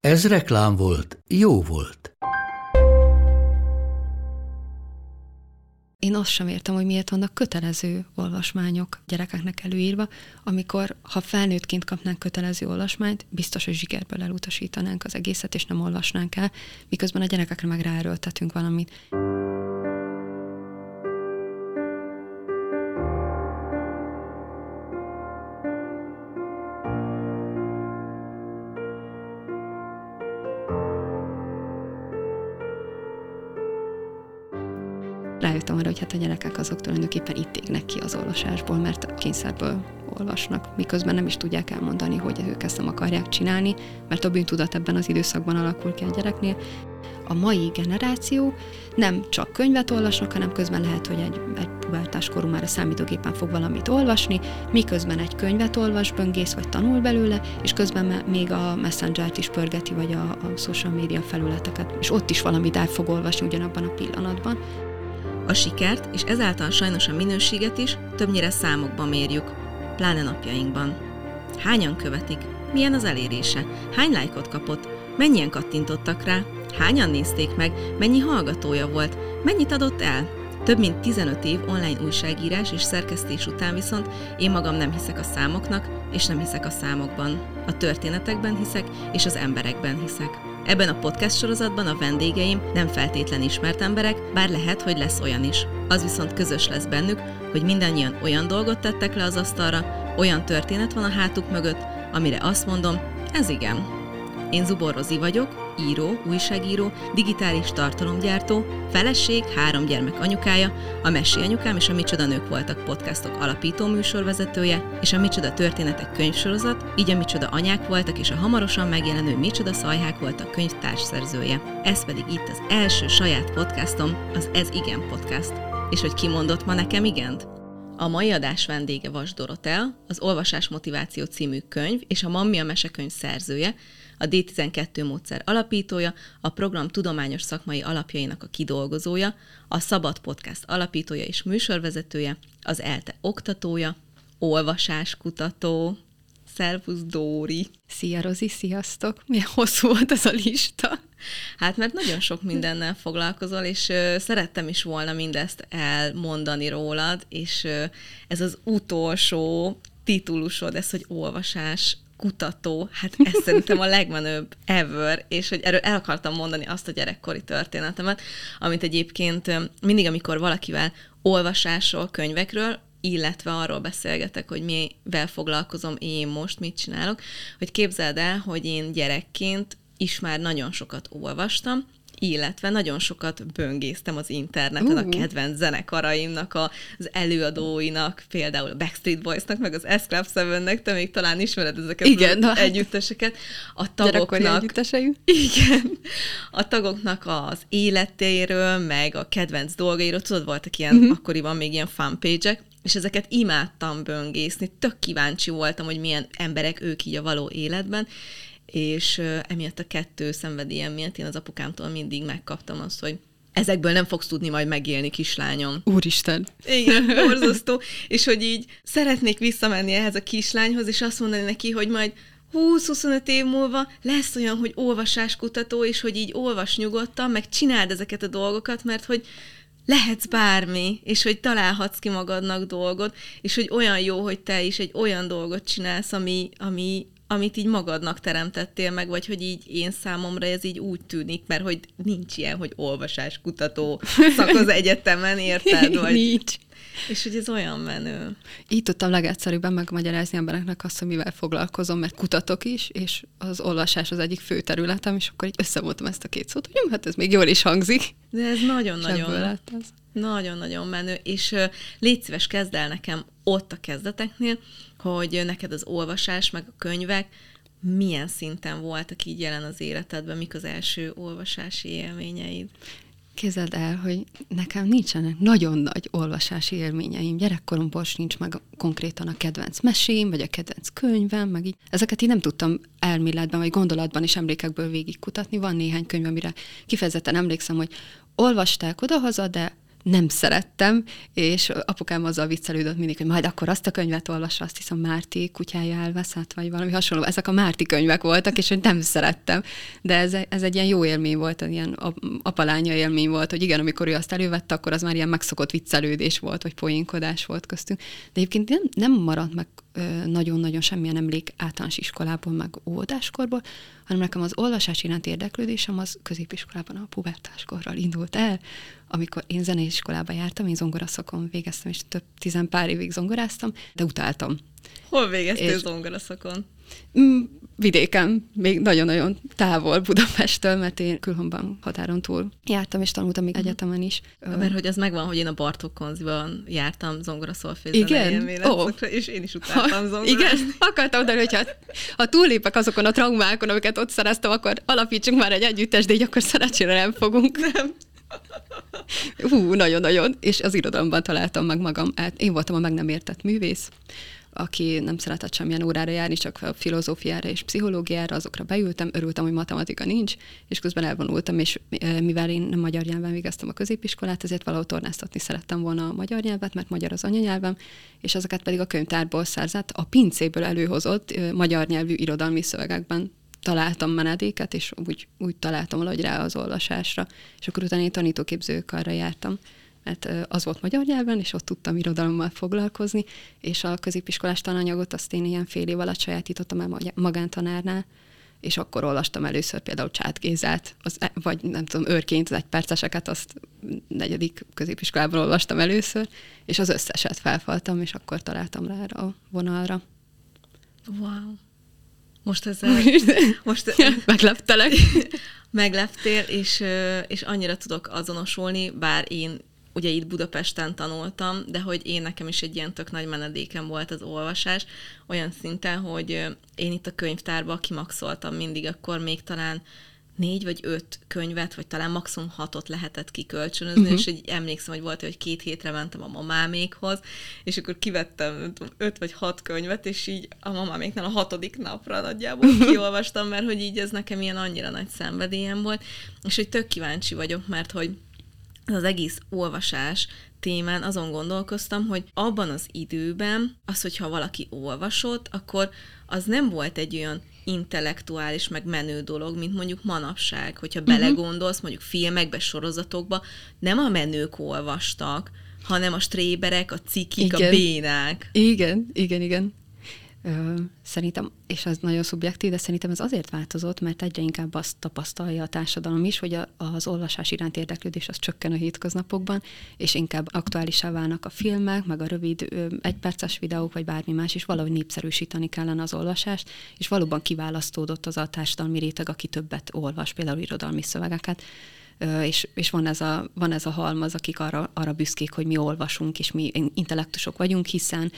Ez reklám volt, jó volt. Én azt sem értem, hogy miért vannak kötelező olvasmányok gyerekeknek előírva, amikor, ha felnőttként kapnánk kötelező olvasmányt, biztos, hogy zsigerből elutasítanánk az egészet, és nem olvasnánk el, miközben a gyerekekre meg ráerőltetünk valamit. Rájöttem arra, hogy hát a gyerekek azok tulajdonképpen itt égnek ki az olvasásból, mert kényszerből olvasnak, miközben nem is tudják elmondani, hogy ők ezt nem akarják csinálni, mert a bűntudat ebben az időszakban alakul ki a gyereknél. A mai generáció nem csak könyvet olvasnak, hanem közben lehet, hogy egy pubertáskorú már a számítógépen fog valamit olvasni, miközben egy könyvet olvas, böngész vagy tanul belőle, és közben még a Messengert is pörgeti, vagy a social media felületeket, és ott is valamit el fog olvasni ugyanabban a pillanatban. A sikert, és ezáltal sajnos a minőséget is többnyire számokban mérjük, pláne napjainkban. Hányan követik? Milyen az elérése? Hány lájkot kapott? Mennyien kattintottak rá? Hányan nézték meg? Mennyi hallgatója volt? Mennyit adott el? Több mint 15 év online újságírás és szerkesztés után viszont én magam nem hiszek a számoknak, és nem hiszek a számokban. A történetekben hiszek, és az emberekben hiszek. Ebben a podcast sorozatban a vendégeim nem feltétlen ismert emberek, bár lehet, hogy lesz olyan is. Az viszont közös lesz bennük, hogy mindannyian olyan dolgot tettek le az asztalra, olyan történet van a hátuk mögött, amire azt mondom, ez igen. Én Zubor Rozi vagyok, író, újságíró, digitális tartalomgyártó, feleség, 3 gyermek anyukája, a Mesi Anyukám és a Micsoda Nők voltak podcastok alapító műsorvezetője, és a Micsoda Történetek könyvsorozat, így a Micsoda Anyák voltak és a hamarosan megjelenő Micsoda Szajhák voltak könyv társszerzője. Ez pedig itt az első saját podcastom, az Ez Igen podcast. És hogy ki mondott ma nekem igent? A mai adás vendége Vass Dorottea, az Olvasás Motiváció című könyv és a Mami a mesekönyv szerzője, a D12 módszer alapítója, a program tudományos szakmai alapjainak a kidolgozója, a Szabad Podcast alapítója és műsorvezetője, az ELTE oktatója, olvasáskutató. Szervusz, Dóri! Szia, Rozi, sziasztok! Milyen hosszú volt ez a lista? Hát, mert nagyon sok mindennel foglalkozol, és szerettem is volna mindezt elmondani rólad, és ez az utolsó titulusod, ez, hogy olvasás kutató, hát ez szerintem a legmenőbb ever, és hogy erről el akartam mondani azt a gyerekkori történetemet, amit egyébként mindig, amikor valakivel olvasásról, könyvekről, illetve arról beszélgetek, hogy mivel foglalkozom én most, mit csinálok, hogy képzeld el, hogy én gyerekként is már nagyon sokat olvastam, illetve nagyon sokat böngésztem az interneten a kedvenc zenekaraimnak, az előadóinak, például a Backstreet Boysnak, meg az S-Club 7-nek, te még talán ismered ezeket az együtteseket. A tagoknak, igen, a tagoknak az életéről, meg a kedvenc dolgairól, tudod, voltak ilyen, akkoriban még ilyen fanpage-ek, és ezeket imádtam böngészni, tök kíváncsi voltam, hogy milyen emberek ők így a való életben, és emiatt a 2 szenvedélyem miatt én az apukámtól mindig megkaptam azt, hogy ezekből nem fogsz tudni majd megélni, kislányom. Úristen! Igen, borzasztó. És hogy így szeretnék visszamenni ehhez a kislányhoz, és azt mondani neki, hogy majd 20-25 év múlva lesz olyan, hogy olvasáskutató, és hogy így olvas nyugodtan, meg csináld ezeket a dolgokat, mert hogy lehetsz bármi, és hogy találhatsz ki magadnak dolgot, és hogy olyan jó, hogy te is egy olyan dolgot csinálsz, amit így magadnak teremtettél meg, vagy hogy így én számomra ez így úgy tűnik, mert hogy nincs ilyen, hogy olvasáskutató szak az egyetemen, érted? Vagy... Nincs. És hogy ez olyan menő. Így tudtam legegyszerűbben megmagyarázni embereknek azt, hogy mivel foglalkozom, mert kutatok is, és az olvasás az egyik fő területem, és akkor így összevoltam ezt a 2 szót, hogy hát ez még jól is hangzik. De ez nagyon-nagyon nagyon menő, és légy szíves, kezd el nekem ott a kezdeteknél, hogy neked az olvasás, meg a könyvek milyen szinten voltak így jelen az életedben, mik az első olvasási élményeid? Képzeld el, hogy nekem nincsenek nagyon nagy olvasási élményeim. Gyerekkoromból nincs meg konkrétan a kedvenc mesém, vagy a kedvenc könyvem, meg így. Ezeket így nem tudtam elméletben, vagy gondolatban és emlékekből végigkutatni. Van néhány könyv, amire kifejezetten emlékszem, hogy olvasták odahaza, de nem szerettem, és apukám azzal viccelődött mindig, hogy majd akkor azt a könyvet olvassa, azt hiszem Márti kutyája elveszett, vagy valami hasonló. Ezek a Márti könyvek voltak, és hogy nem szerettem. De ez egy ilyen jó élmény volt, ilyen apalánya élmény volt, hogy igen, amikor ő azt elővette, akkor az már ilyen megszokott viccelődés volt, vagy poénkodás volt köztünk. De egyébként nem maradt meg nagyon-nagyon semmilyen emlék általános iskolából, meg óvodáskorból, hanem nekem az olvasás iránt érdeklődésem az középiskolában a pubertáskorral indult el, amikor én zeneiskolába jártam, én zongoraszakon végeztem, és több tizenpár évig zongoráztam, de utáltam. Hol végeztél zongoraszakon? Vidéken, még nagyon-nagyon távol Budapesttől, mert én külhomban határon túl jártam, és tanultam még egyetemen is. Mert hogy az megvan, hogy én a Bartók Konziban jártam zongoraszolfézzenei és én is utáltam zongorázni. Igen, akartam, de hogyha ha túllépek azokon a traumákon, amiket ott szereztem, akkor alapítsunk már egy együttest, de így akkor szerencsére nem fogunk. Nem. Hú, nagyon-nagyon. És az irodalomban találtam meg magam. Én voltam a meg nem értett művész, aki nem szeretett semmilyen órára járni, csak a filozófiára és pszichológiára, azokra beültem, örültem, hogy matematika nincs, és közben elvonultam, és mivel én magyar nyelven végeztem a középiskolát, ezért valahol tornáztatni szerettem volna a magyar nyelvet, mert magyar az anyanyelvem, és ezeket pedig a könyvtárból szerzett, a pincéből előhozott magyar nyelvű irodalmi szövegekben találtam menedéket, és úgy találtam valahogy rá az olvasásra. És akkor utána én tanítóképzőkarra jártam, mert az volt magyar nyelven, és ott tudtam irodalommal foglalkozni, és a középiskolás tananyagot azt én ilyen fél év alatt sajátítottam el magántanárnál, és akkor olvastam először például Csáth Gézát, vagy nem tudom, Őrként, az egyperceseket, azt negyedik középiskolában olvastam először, és az összeset felfaltam, és akkor találtam rá a vonalra. Wow. Most megleptelek. Megleptél, és annyira tudok azonosulni, bár én ugye itt Budapesten tanultam, de hogy én nekem is egy ilyen tök nagy menedékem volt az olvasás, olyan szinten, hogy én itt a könyvtárba kimaxoltam mindig, akkor még talán 4 vagy 5 könyvet, vagy talán maximum 6-ot lehetett kikölcsönözni, és így emlékszem, hogy volt, hogy 2 hétre mentem a mamámékhoz, és akkor kivettem nem tudom, 5 vagy 6 könyvet, és így a mamáméknál a 6. napra nagyjából kiolvastam, mert hogy így ez nekem ilyen annyira nagy szenvedélyem volt, és hogy tök kíváncsi vagyok, mert hogy az egész olvasás témán azon gondolkoztam, hogy abban az időben az, hogyha valaki olvasott, akkor az nem volt egy olyan intellektuális, meg menő dolog, mint mondjuk manapság, hogyha belegondolsz, mondjuk filmekbe, sorozatokba, nem a menők olvastak, hanem a stréberek, a cikik, igen. A bénák. Igen. Szerintem, és ez nagyon szubjektív, de szerintem ez azért változott, mert egyre inkább azt tapasztalja a társadalom is, hogy az olvasás iránt érdeklődés az csökken a hétköznapokban, és inkább aktuálisá válnak a filmek, meg a rövid egyperces videók, vagy bármi más, és valahogy népszerűsíteni kellene az olvasást, és valóban kiválasztódott az a társadalmi réteg, aki többet olvas, például irodalmi szövegeket. És van ez a halmaz, akik arra büszkék, hogy mi olvasunk, és mi intellektusok vagyunk, hiszen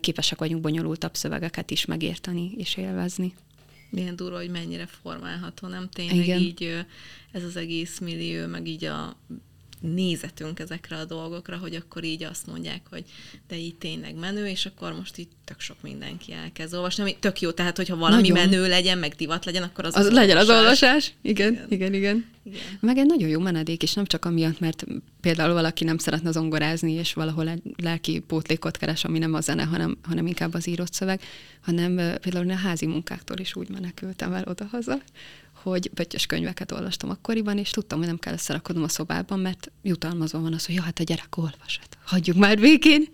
képesek vagyunk bonyolultabb szövegeket is megérteni és élvezni. Milyen durva, hogy mennyire formálható, nem? Tényleg igen. Így ez az egész millió, meg így a nézetünk ezekre a dolgokra, hogy akkor így azt mondják, hogy de így tényleg menő, és akkor most így tök sok mindenki elkezd olvasni, ami tök jó, tehát hogyha valami nagyon menő legyen, meg divat legyen, akkor az legyen olvasás. Az olvasás. Igen. Meg egy nagyon jó menedék, és nem csak amiatt, mert például valaki nem szeretne zongorázni, és valahol egy lelki pótlékot keres, ami nem a zene, hanem inkább az írott szöveg, hanem például a házi munkáktól is úgy menekültem el odahaza, hogy pöttyös könyveket olvastam akkoriban, és tudtam, hogy nem kell összerakodnom a szobában, mert jutalmazva van az, hogy hát a gyerek olvas, hát hagyjuk már végén.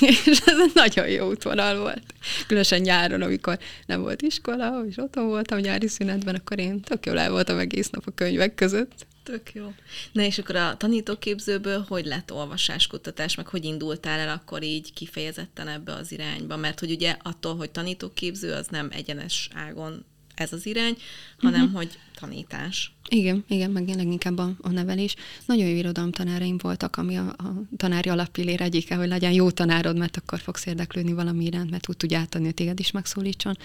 És ez nagyon jó útvonal volt. Különösen nyáron, amikor nem volt iskola, és otthon voltam nyári szünetben, akkor én tök jól el voltam egész nap a könyvek között. Tök jó. Na és akkor a tanítóképzőből hogy lett olvasáskutatás, meg hogy indultál el akkor így kifejezetten ebbe az irányba? Mert hogy ugye attól, hogy tanítóképző, az nem egyenes ágon ez az irány, hanem hogy tanítás. Igen, meg leginkább a nevelés. Nagyon jó irodalomtanáraim voltak, ami a tanári alappillér egyike, hogy legyen jó tanárod, mert akkor fogsz érdeklődni valami iránt, mert úgy tudja átadni, hogy téged is megszólítson.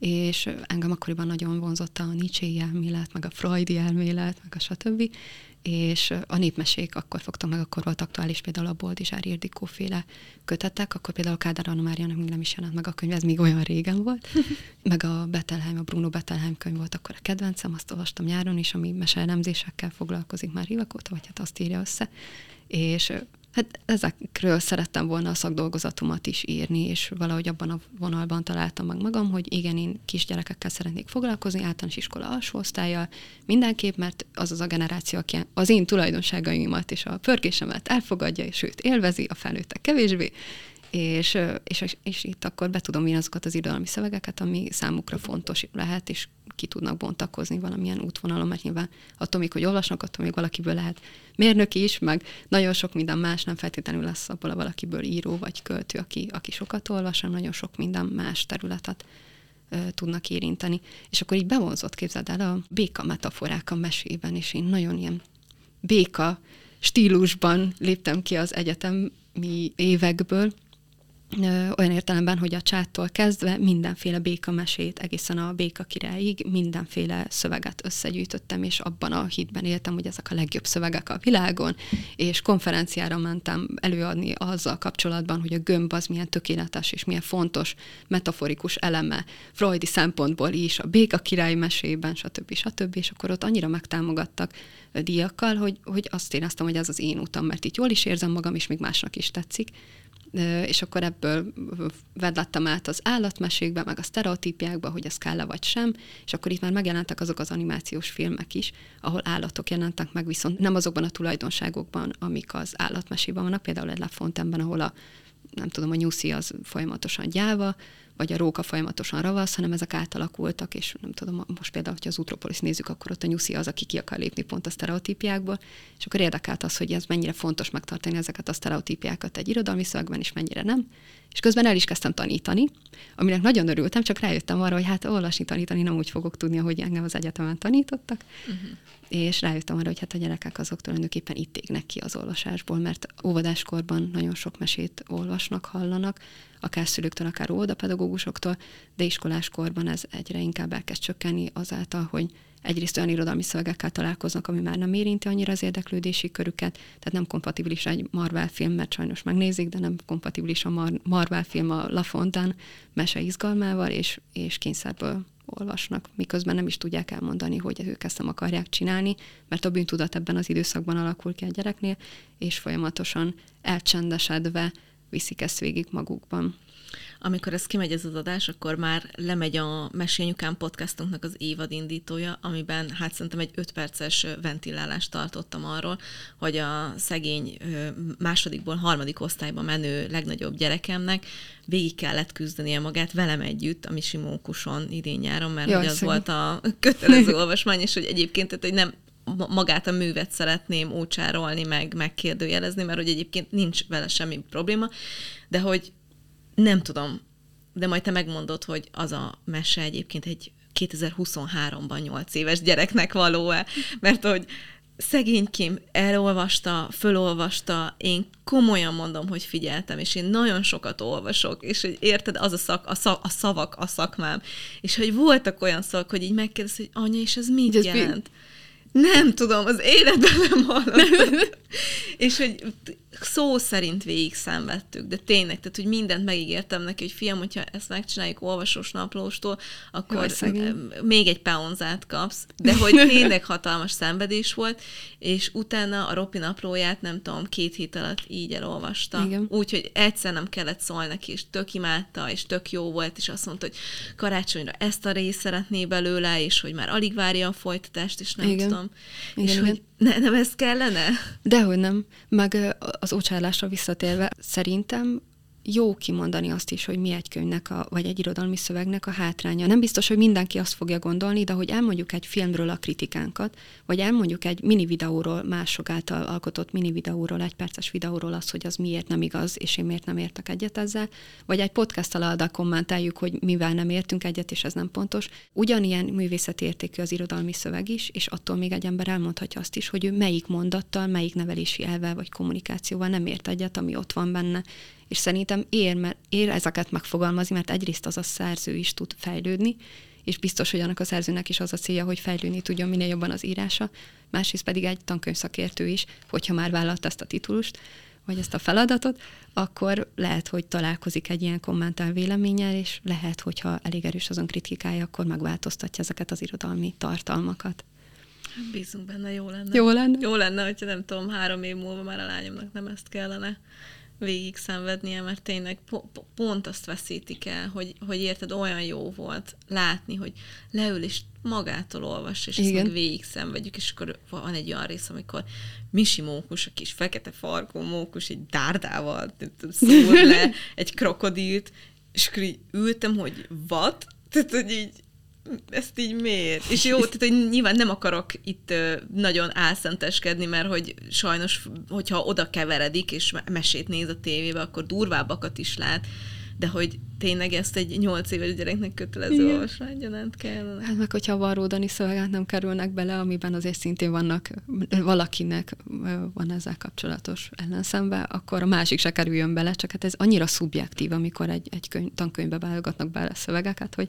és engem akkoriban nagyon vonzott a Nietzsche elmélet, meg a Freudi elmélet, meg a stb. És a népmesék akkor fogtam meg, akkor volt aktuális például a Boldizsár Ildikó féle kötetek, akkor például Kádár Annamáriának még nem is jelent meg a könyv, ez még olyan régen volt, meg a Bettelheim, a Bruno Bettelheim könyv volt akkor a kedvencem, azt olvastam nyáron is, ami meseelemzésekkel foglalkozik már évek óta, vagy hát azt írja össze, és hát ezekről szerettem volna a szakdolgozatomat is írni, és valahogy abban a vonalban találtam meg magam, hogy igen, én kisgyerekekkel szeretnék foglalkozni, általános iskola alsó osztállyal, mindenképp, mert az az a generáció, aki az én tulajdonságaimat és a pörkésemet elfogadja, és őt élvezi, a felnőttek kevésbé, és itt akkor be tudom én azokat az irodalmi szövegeket, ami számukra fontos lehet, és ki tudnak bontakozni valamilyen útvonalon, mert nyilván attól még, hogy olvasnak, attól még valakiből lehet mérnök is, meg nagyon sok minden más, nem feltétlenül lesz abból a valakiből író vagy költő, aki sokat olvas, hanem nagyon sok minden más területet tudnak érinteni. És akkor így bevonzott, képzeld el, a béka metaforák a mesében, és én nagyon ilyen béka stílusban léptem ki az egyetemi évekből, olyan értelemben, hogy a Csáttól kezdve mindenféle békamesét, egészen a Béka királyig mindenféle szöveget összegyűjtöttem, és abban a hitben éltem, hogy ezek a legjobb szövegek a világon, és konferenciára mentem előadni azzal kapcsolatban, hogy a gömb az milyen tökéletes és milyen fontos metaforikus eleme freudi szempontból is, a Béka király mesében, stb. Stb. És akkor ott annyira megtámogattak díjakkal, hogy azt éreztem, hogy ez az én utam, mert itt jól is érzem magam, és még másnak is tetszik. És akkor ebből vedlettem át az állatmesékbe, meg a sztereotípiákba, hogy ez kell-e vagy sem, és akkor itt már megjelentek azok az animációs filmek is, ahol állatok jelentek meg, viszont nem azokban a tulajdonságokban, amik az állatmesében vannak, például egy La Fontaineban, ahol a nyuszi az folyamatosan gyáva, vagy a róka folyamatosan ravasz, hanem ezek átalakultak, és most például, hogyha az Zootropolis nézzük, akkor ott a nyuszi az, aki ki akar lépni pont a sztereotípiákból, és akkor érdekelt az, hogy ez mennyire fontos megtartani ezeket a sztereotípiákat egy irodalmi szövegben, és mennyire nem. És közben el is kezdtem tanítani, aminek nagyon örültem, csak rájöttem arra, hogy hát olvasni, tanítani nem úgy fogok tudni, ahogy engem az egyetemen tanítottak, és rájöttem arra, hogy hát a gyerekek azok tulajdonképpen itt égnek ki az olvasásból, mert óvodáskorban nagyon sok mesét olvasnak, hallanak, akár szülőktől, akár óvodapedagógusoktól, de iskoláskorban ez egyre inkább elkezd csökkenni azáltal, hogy egyrészt olyan irodalmi szövegekkel találkoznak, ami már nem érinti annyira az érdeklődési körüket, tehát nem kompatibilis egy Marvel film, mert sajnos megnézik, de nem kompatibilis a Marvel film a La Fontaine mese izgalmával, és kényszerből olvasnak, miközben nem is tudják elmondani, hogy ők ezt nem akarják csinálni, mert a bűntudat ebben az időszakban alakul ki a gyereknél, és folyamatosan elcsendesedve viszik ezt végig magukban. Amikor ez kimegy ez az adás, akkor már lemegy a Mesi Anyukám podcastunknak az évadindítója, amiben hát szerintem egy 5 perces ventilálást tartottam arról, hogy a szegény másodikból 3. osztályba menő legnagyobb gyerekemnek végig kellett küzdenie magát velem együtt a Michi Mókuson idén-nyáron, mert az volt a kötelező olvasmány, és hogy egyébként tehát, hogy nem magát a művet szeretném ócsárolni, meg megkérdőjelezni, mert hogy egyébként nincs vele semmi probléma, de hogy nem tudom, de majd te megmondod, hogy az a mese egyébként egy 2023-ban 8 éves gyereknek való-e, mert hogy szegénykém elolvasta, fölolvasta, én komolyan mondom, hogy figyeltem, és én nagyon sokat olvasok, és hogy érted, az a szavak a szakmám, és hogy voltak olyan szavak, hogy így megkérdez, hogy anya, és ez mit jelent? Nem tudom, az életben nem hallottam. És hogy szó szerint végig szenvedtük, de tényleg, tehát hogy mindent megígértem neki, hogy fiam, hogyha ezt megcsináljuk olvasós naplóstól, akkor még egy poundzát kapsz. De hogy tényleg hatalmas szenvedés volt, és utána a Ropi naplóját, nem tudom, 2 hét alatt így elolvasta. Úgyhogy egyszer nem kellett szólni neki, és tök imádta, és tök jó volt, és azt mondta, hogy karácsonyra ezt a részt szeretné belőle, és hogy már alig várja a folytatást, és nem tudom. Hogy nem ez kellene? Dehogy nem. Meg az ócsárlásra visszatérve, szerintem jó kimondani azt is, hogy mi egy könyvnek, vagy egy irodalmi szövegnek a hátránya. Nem biztos, hogy mindenki azt fogja gondolni, de hogy elmondjuk egy filmről a kritikánkat, vagy elmondjuk egy mini videóról, mások által alkotott mini videóról, 1 perces videóról azt, hogy az miért nem igaz, és én miért nem értek egyet ezzel, vagy egy podcast alatt kommentáljuk, hogy mivel nem értünk egyet, és ez nem pontos. Ugyanilyen művészeti értékű az irodalmi szöveg is, és attól még egy ember elmondhatja azt is, hogy ő melyik mondattal, melyik nevelési elvvel, vagy kommunikációval nem ért egyet, ami ott van benne, és szerintem ér ezeket megfogalmazni, mert egyrészt az a szerző is tud fejlődni, és biztos, hogy annak a szerzőnek is az a célja, hogy fejlődni tudjon minél jobban az írása, másrészt pedig egy tankönyvszakértő is, hogyha már vállalt ezt a titulust, vagy ezt a feladatot, akkor lehet, hogy találkozik egy ilyen kommentár véleménnyel, és lehet, hogyha elég erős azon kritikája, akkor megváltoztatja ezeket az irodalmi tartalmakat. Bízunk benne, jó lenne. Jó lenne? Jó lenne, hogyha nem tudom, 3 év múlva már a lányomnak nem ezt kellene végig szenvednie, mert tényleg pont azt veszítik el, hogy érted, olyan jó volt látni, hogy leül és magától olvas, és igen, ezt meg végig szenvedjük, és akkor van egy olyan rész, amikor Michi Mókus, a kis fekete farkú Mókus egy dárdával szúr le egy krokodilt, és akkor így ültem, hogy what? Tehát, hogy így ezt így miért? És jó, tehát, hogy nyilván nem akarok itt nagyon álszenteskedni, mert hogy sajnos, hogyha oda keveredik, és mesét néz a tévébe, akkor durvábbakat is lát, de hogy tényleg ezt egy 8 éves gyereknek kötelező olvasmánygyanánt kellene. Hát meg, hogyha varródani szövegát nem kerülnek bele, amiben azért szintén vannak, valakinek van ezzel kapcsolatos ellenszembe, akkor a másik se kerüljön bele, csak hát ez annyira szubjektív, amikor egy tankönyvbe válogatnak bele szövegeket, hogy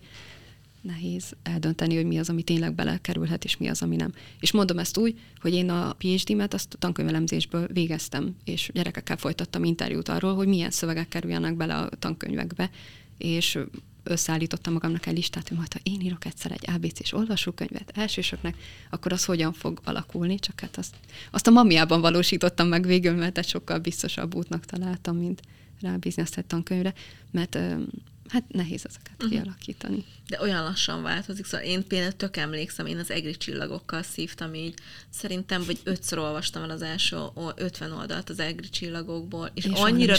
nehéz eldönteni, hogy mi az, ami tényleg belekerülhet, és mi az, ami nem. És mondom ezt úgy, hogy én a PhD-met azt tankönyvelemzésből végeztem, és gyerekekkel folytattam interjút arról, hogy milyen szövegek kerüljenek bele a tankönyvekbe, és összeállítottam magamnak egy listát, hogy majd, ha én írok egyszer egy ABC-s olvasókönyvet elsősöknek, akkor az hogyan fog alakulni, csak hát azt a Mamiában valósítottam meg végül, mert egy sokkal biztosabb útnak találtam, mint rábízni azt egy tankönyvre, mert hát nehéz ezeket kialakítani. De olyan lassan változik, szóval én például tök emlékszem, én az Egri csillagokkal szívtam így, szerintem, vagy 5-ször olvastam el az első 50 oldalt az Egri csillagokból, és annyira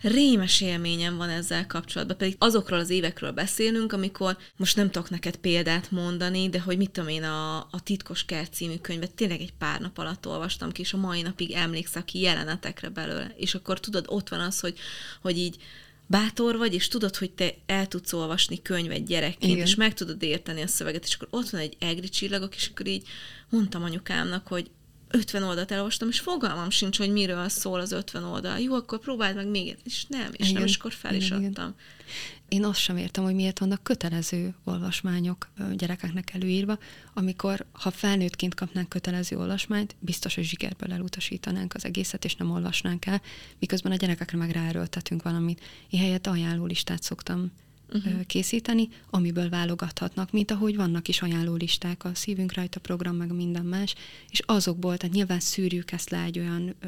rémes élményem van ezzel kapcsolatban, pedig azokról az évekről beszélünk, amikor most nem tudok neked példát mondani, de hogy mit tudom én, a Titkos Kert című könyvet tényleg egy pár nap alatt olvastam ki, és a mai napig emlékszek ki jelenetekre belőle, és akkor tudod, ott van az, hogy így bátor vagy, és tudod, hogy te el tudsz olvasni könyvet gyerekként, igen, és meg tudod érteni a szöveget, és akkor ott van egy Egri csillagok, és akkor így mondtam anyukámnak, hogy 50 oldalt elolvastam, és fogalmam sincs, hogy miről szól az 50 oldal. Jó, akkor próbáld meg még, és nem, és akkor fel is adtam. Én azt sem értem, hogy miért vannak kötelező olvasmányok gyerekeknek előírva, amikor, ha felnőttként kapnánk kötelező olvasmányt, biztos, hogy zsigerből elutasítanánk az egészet, és nem olvasnánk el, miközben a gyerekekre meg ráerőltetünk valamit. Én helyett ajánlólistát szoktam készíteni, amiből válogathatnak, mint ahogy vannak is ajánlólisták, a Szívünk rajta program, meg minden más, és azokból, tehát nyilván szűrjük ezt le egy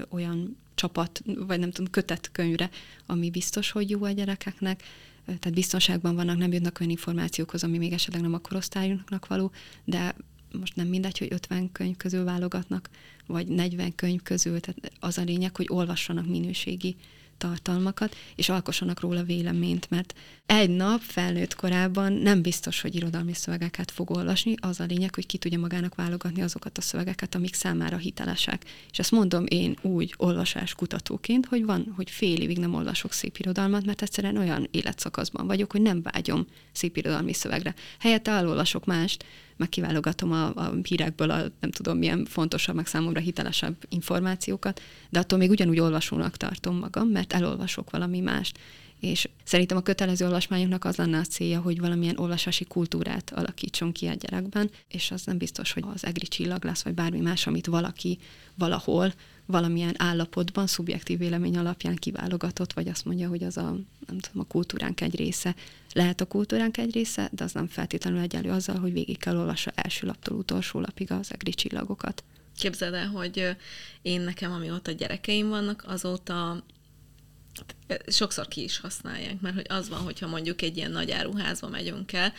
olyan csapat, vagy nem tudom, kötett könyvre, ami biztos, hogy jó a gyerekeknek, tehát biztonságban vannak, nem jutnak olyan információkhoz, ami még esetleg nem a korosztályunknak való, de most nem mindegy, hogy 50 könyv közül válogatnak, vagy 40 könyv közül, tehát az a lényeg, hogy olvassanak minőségi tartalmakat, és alkossanak róla véleményt, mert egy nap felnőtt korában nem biztos, hogy irodalmi szövegeket fog olvasni, az a lényeg, hogy ki tudja magának válogatni azokat a szövegeket, amik számára hitelesek. És ezt mondom én úgy olvasáskutatóként, hogy van, hogy fél évig nem olvasok szép irodalmat, mert egyszerűen olyan életszakaszban vagyok, hogy nem vágyom szép irodalmi szövegre. Helyette elolvasok mást, meg kiválogatom a hírekből a nem tudom milyen fontosabb, meg számomra hitelesebb információkat, de attól még ugyanúgy olvasónak tartom magam, mert elolvasok valami mást. És szerintem a kötelező olvasmányoknak az lenne a célja, hogy valamilyen olvasási kultúrát alakítson ki a gyerekben, és az nem biztos, hogy az Egri csillag lesz, vagy bármi más, amit valaki valahol, valamilyen állapotban, szubjektív vélemény alapján kiválogatott, vagy azt mondja, hogy az nem tudom, a kultúránk egy része. Lehet a kultúránk egy része, de az nem feltétlenül egyenlő azzal, hogy végig kell olvassa első laptól utolsó lapig az Egri csillagokat. Képzeld el, hogy én nekem, amióta gyerekeim vannak, azóta sokszor ki is használják, mert hogy az van, hogyha mondjuk egy ilyen nagy áruházba megyünk el,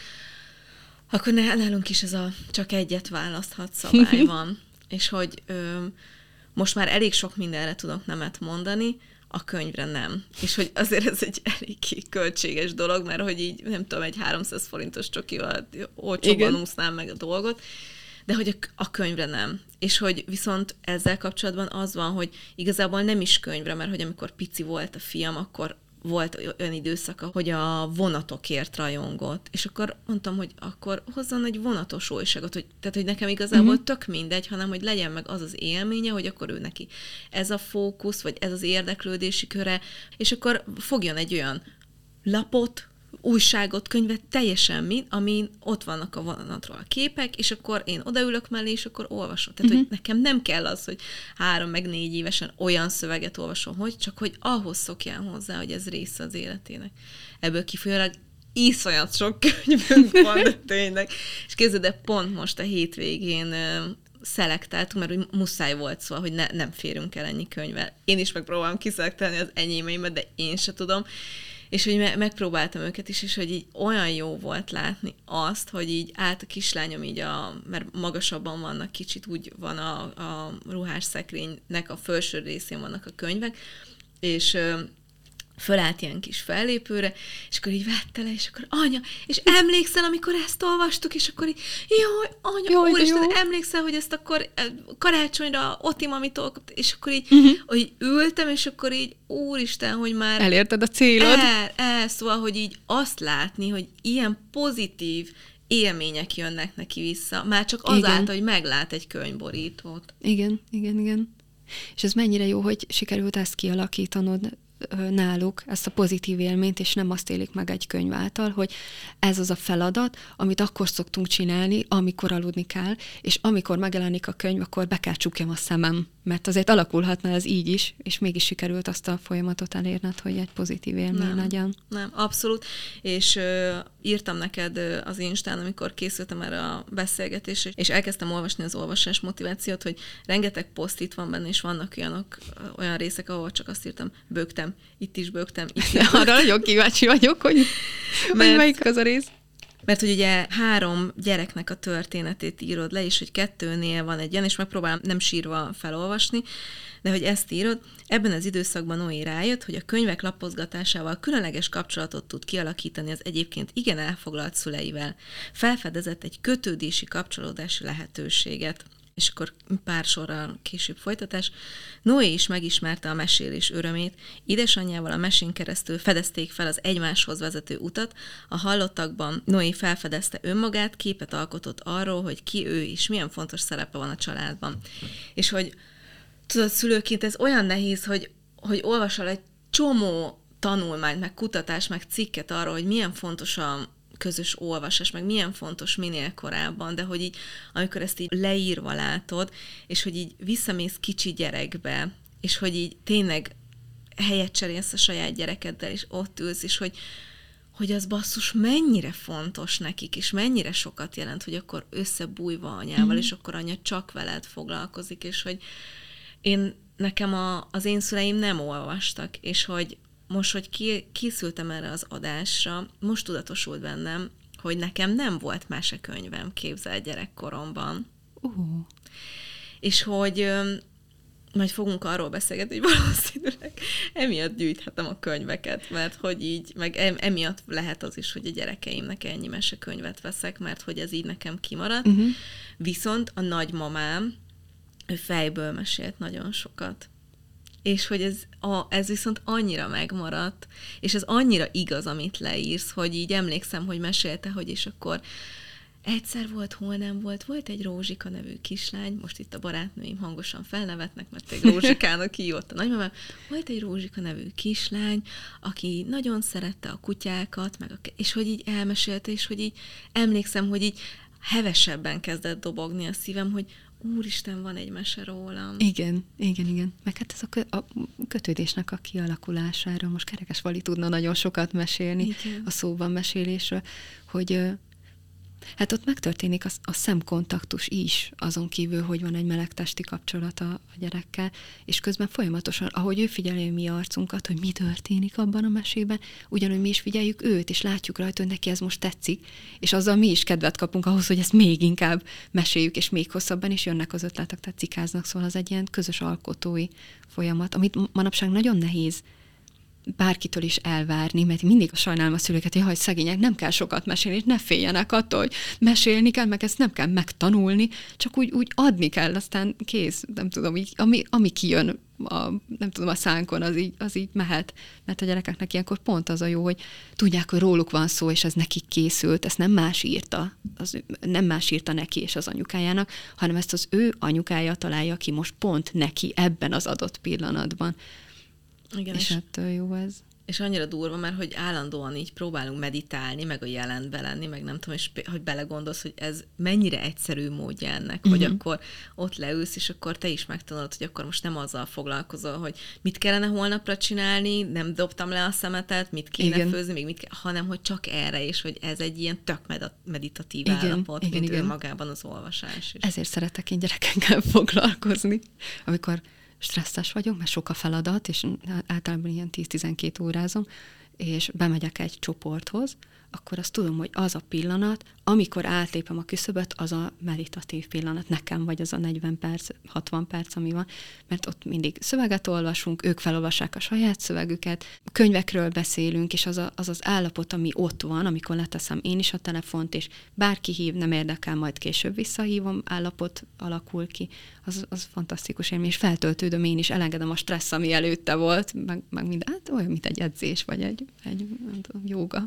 akkor nálunk is ez a csak egyet választhat szabály van. És hogy most már elég sok mindenre tudok nemet mondani, a könyvre nem. És hogy azért ez egy elég költséges dolog, mert hogy így, nem tudom, egy 300 forintos csokival olcsóban úsznám meg a dolgot, de hogy a könyvre nem. És hogy viszont ezzel kapcsolatban az van, hogy igazából nem is könyvre, mert hogy amikor pici volt a fiam, akkor volt olyan időszaka, hogy a vonatokért rajongott, és akkor mondtam, hogy akkor hozzon egy vonatos újságot, hogy, tehát, hogy nekem igazából tök mindegy, hanem, hogy legyen meg az az élménye, hogy akkor ő neki ez a fókusz, vagy ez az érdeklődési köre, és akkor fogjon egy olyan lapot, újságot, könyvet, teljesen mind, amin ott vannak a vonatról a képek, és akkor én odaülök mellé, és akkor olvasom. Tehát, hogy nekem nem kell az, hogy 3 meg 4 évesen olyan szöveget olvasom, hogy csak hogy ahhoz szokjál hozzá, hogy ez része az életének. Ebből kifolyólag iszonyat sok könyvünk van, de tényleg. És képzeld, de pont most a hétvégén szelektáltunk, mert úgy muszáj volt, szóval, hogy nem férünk el ennyi könyvvel. Én is megpróbálom kiszelektálni az enyémeimet, de én se tudom. És hogy megpróbáltam őket is, és hogy így olyan jó volt látni azt, hogy így állt a kislányom így mert magasabban vannak kicsit, úgy van a ruhásszekrénynek a felső részén vannak a könyvek, és fölállt ilyen kis fellépőre, és akkor így vette le, és akkor anya, és emlékszel, amikor ezt olvastuk, és akkor így, jaj, anya, jaj, úristen, emlékszel, hogy ezt akkor karácsonyra Otimamitól, és akkor így, hogy ültem, és akkor így, úristen, hogy már... Elérted a célod. Szóval, hogy így azt látni, hogy ilyen pozitív élmények jönnek neki vissza, már csak azáltal, hogy meglát egy könyvborítót. Igen. És ez mennyire jó, hogy sikerült ezt kialakítanod náluk, ezt a pozitív élményt, és nem azt élik meg egy könyv által, hogy ez az a feladat, amit akkor szoktunk csinálni, amikor aludni kell, és amikor megjelenik a könyv, akkor be kell csukjam a szemem. Mert azért alakulhatna ez így is, és mégis sikerült azt a folyamatot elérned, hogy egy pozitív élmény legyen. Nem, abszolút. És írtam neked az Instán, amikor készültem erre a beszélgetésre, és elkezdtem olvasni az olvasás motivációt, hogy rengeteg posztit van benne, és vannak olyan részek, ahol csak azt írtam, bőgtem. Arra nagyon kíváncsi vagyok, hogy melyik az a rész. Mert hogy ugye 3 gyereknek a történetét írod le, és hogy 2-nél van egy ilyen, és megpróbálom nem sírva felolvasni, de hogy ezt írod, ebben az időszakban Noé rájött, hogy a könyvek lapozgatásával különleges kapcsolatot tud kialakítani az egyébként igen elfoglalt szüleivel. Felfedezett egy kötődési, kapcsolódási lehetőséget. És akkor pár sorral később folytatás. Noé is megismerte a mesélés örömét, édesanyjával a mesén keresztül fedezték fel az egymáshoz vezető utat, a hallottakban Noé felfedezte önmagát, képet alkotott arról, hogy ki ő és milyen fontos szerepe van a családban. És hogy tudod, szülőként ez olyan nehéz, hogy olvasol egy csomó tanulmányt, meg kutatást, meg cikket arról, hogy milyen fontos a közös olvasás, meg milyen fontos minél korábban, de hogy így, amikor ezt így leírva látod, és hogy így visszamész kicsi gyerekbe, és hogy így tényleg helyet cserélsz a saját gyerekeddel, és ott ülsz, és hogy az basszus mennyire fontos nekik, és mennyire sokat jelent, hogy akkor összebújva anyával, és akkor anya csak veled foglalkozik, és hogy nekem az én szüleim nem olvastak, és hogy most, hogy készültem erre az adásra, most tudatosult bennem, hogy nekem nem volt mesekönyvem, képzeld, gyerekkoromban. És hogy majd fogunk arról beszélgetni, hogy valószínűleg emiatt gyűjthetem a könyveket, mert hogy így, meg emiatt lehet az is, hogy a gyerekeimnek ennyi mesekönyvet veszek, mert hogy ez így nekem kimaradt. Viszont a nagymamám, ő fejből mesélt nagyon sokat. És hogy ez viszont annyira megmaradt, és ez annyira igaz, amit leírsz, hogy így emlékszem, hogy mesélte, hogy és akkor egyszer volt, hol nem volt, volt egy Rózsika nevű kislány, most itt a barátnőim hangosan felnevetnek, mert egy Rózsikának hívott a nagymamám, volt egy Rózsika nevű kislány, aki nagyon szerette a kutyákat, és hogy így elmesélte, és hogy így emlékszem, hogy így hevesebben kezdett dobogni a szívem, hogy úristen, van egy mese rólam. Igen. Meg hát ez a kötődésnek a kialakulásáról. Most Kerekes Vali tudna nagyon sokat mesélni a szóban mesélésről, hogy hát ott megtörténik a szemkontaktus is, azon kívül, hogy van egy melegtesti kapcsolata a gyerekkel, és közben folyamatosan, ahogy ő figyeli mi arcunkat, hogy mi történik abban a mesében, ugyanúgy mi is figyeljük őt, és látjuk rajta, hogy neki ez most tetszik, és azzal mi is kedvet kapunk ahhoz, hogy ezt még inkább meséljük, és még hosszabban, és jönnek az ötletek, tehát cikáznak, szóval az egy ilyen közös alkotói folyamat, amit manapság nagyon nehéz bárkitől is elvárni, mert mindig sajnálom a szülőket, hogy szegények, nem kell sokat mesélni, ne féljenek attól, hogy mesélni kell, meg ezt nem kell megtanulni, csak úgy adni kell, aztán kész, nem tudom, így, ami kijön, nem tudom, a szánkon, az így mehet. Mert a gyerekeknek ilyenkor pont az a jó, hogy tudják, hogy róluk van szó, és ez nekik készült, ezt nem más írta, neki és az anyukájának, hanem ezt az ő anyukája találja ki most pont neki ebben az adott pillanatban. Igen, és ettől jó ez. És annyira durva, mert hogy állandóan így próbálunk meditálni, meg a jelenbe lenni, meg nem tudom, és hogy belegondolsz, hogy ez mennyire egyszerű módja ennek, hogy akkor ott leülsz, és akkor te is megtanulod, hogy akkor most nem azzal foglalkozol, hogy mit kellene holnapra csinálni, nem dobtam le a szemetet, mit kéne főzni, még hanem hogy csak erre, és hogy ez egy ilyen tök meditatív állapot, mint önmagában az olvasás is. Ezért szeretek én gyerekekkel foglalkozni, amikor stresszes vagyok, mert sok a feladat, és általában ilyen 10-12 órázom, és bemegyek egy csoporthoz, akkor azt tudom, hogy az a pillanat, amikor átlépem a küszöböt, az a meditatív pillanat nekem, vagy az a 40 perc, 60 perc, ami van, mert ott mindig szöveget olvasunk, ők felolvassák a saját szövegüket, könyvekről beszélünk, és az állapot, ami ott van, amikor leteszem én is a telefont, és bárki hív, nem érdekel, majd később visszahívom, állapot alakul ki, az fantasztikus élmény, és feltöltődöm én is, elengedem a stressz, ami előtte volt, meg minden, hát olyan, mint egy edzés, vagy egy jóga.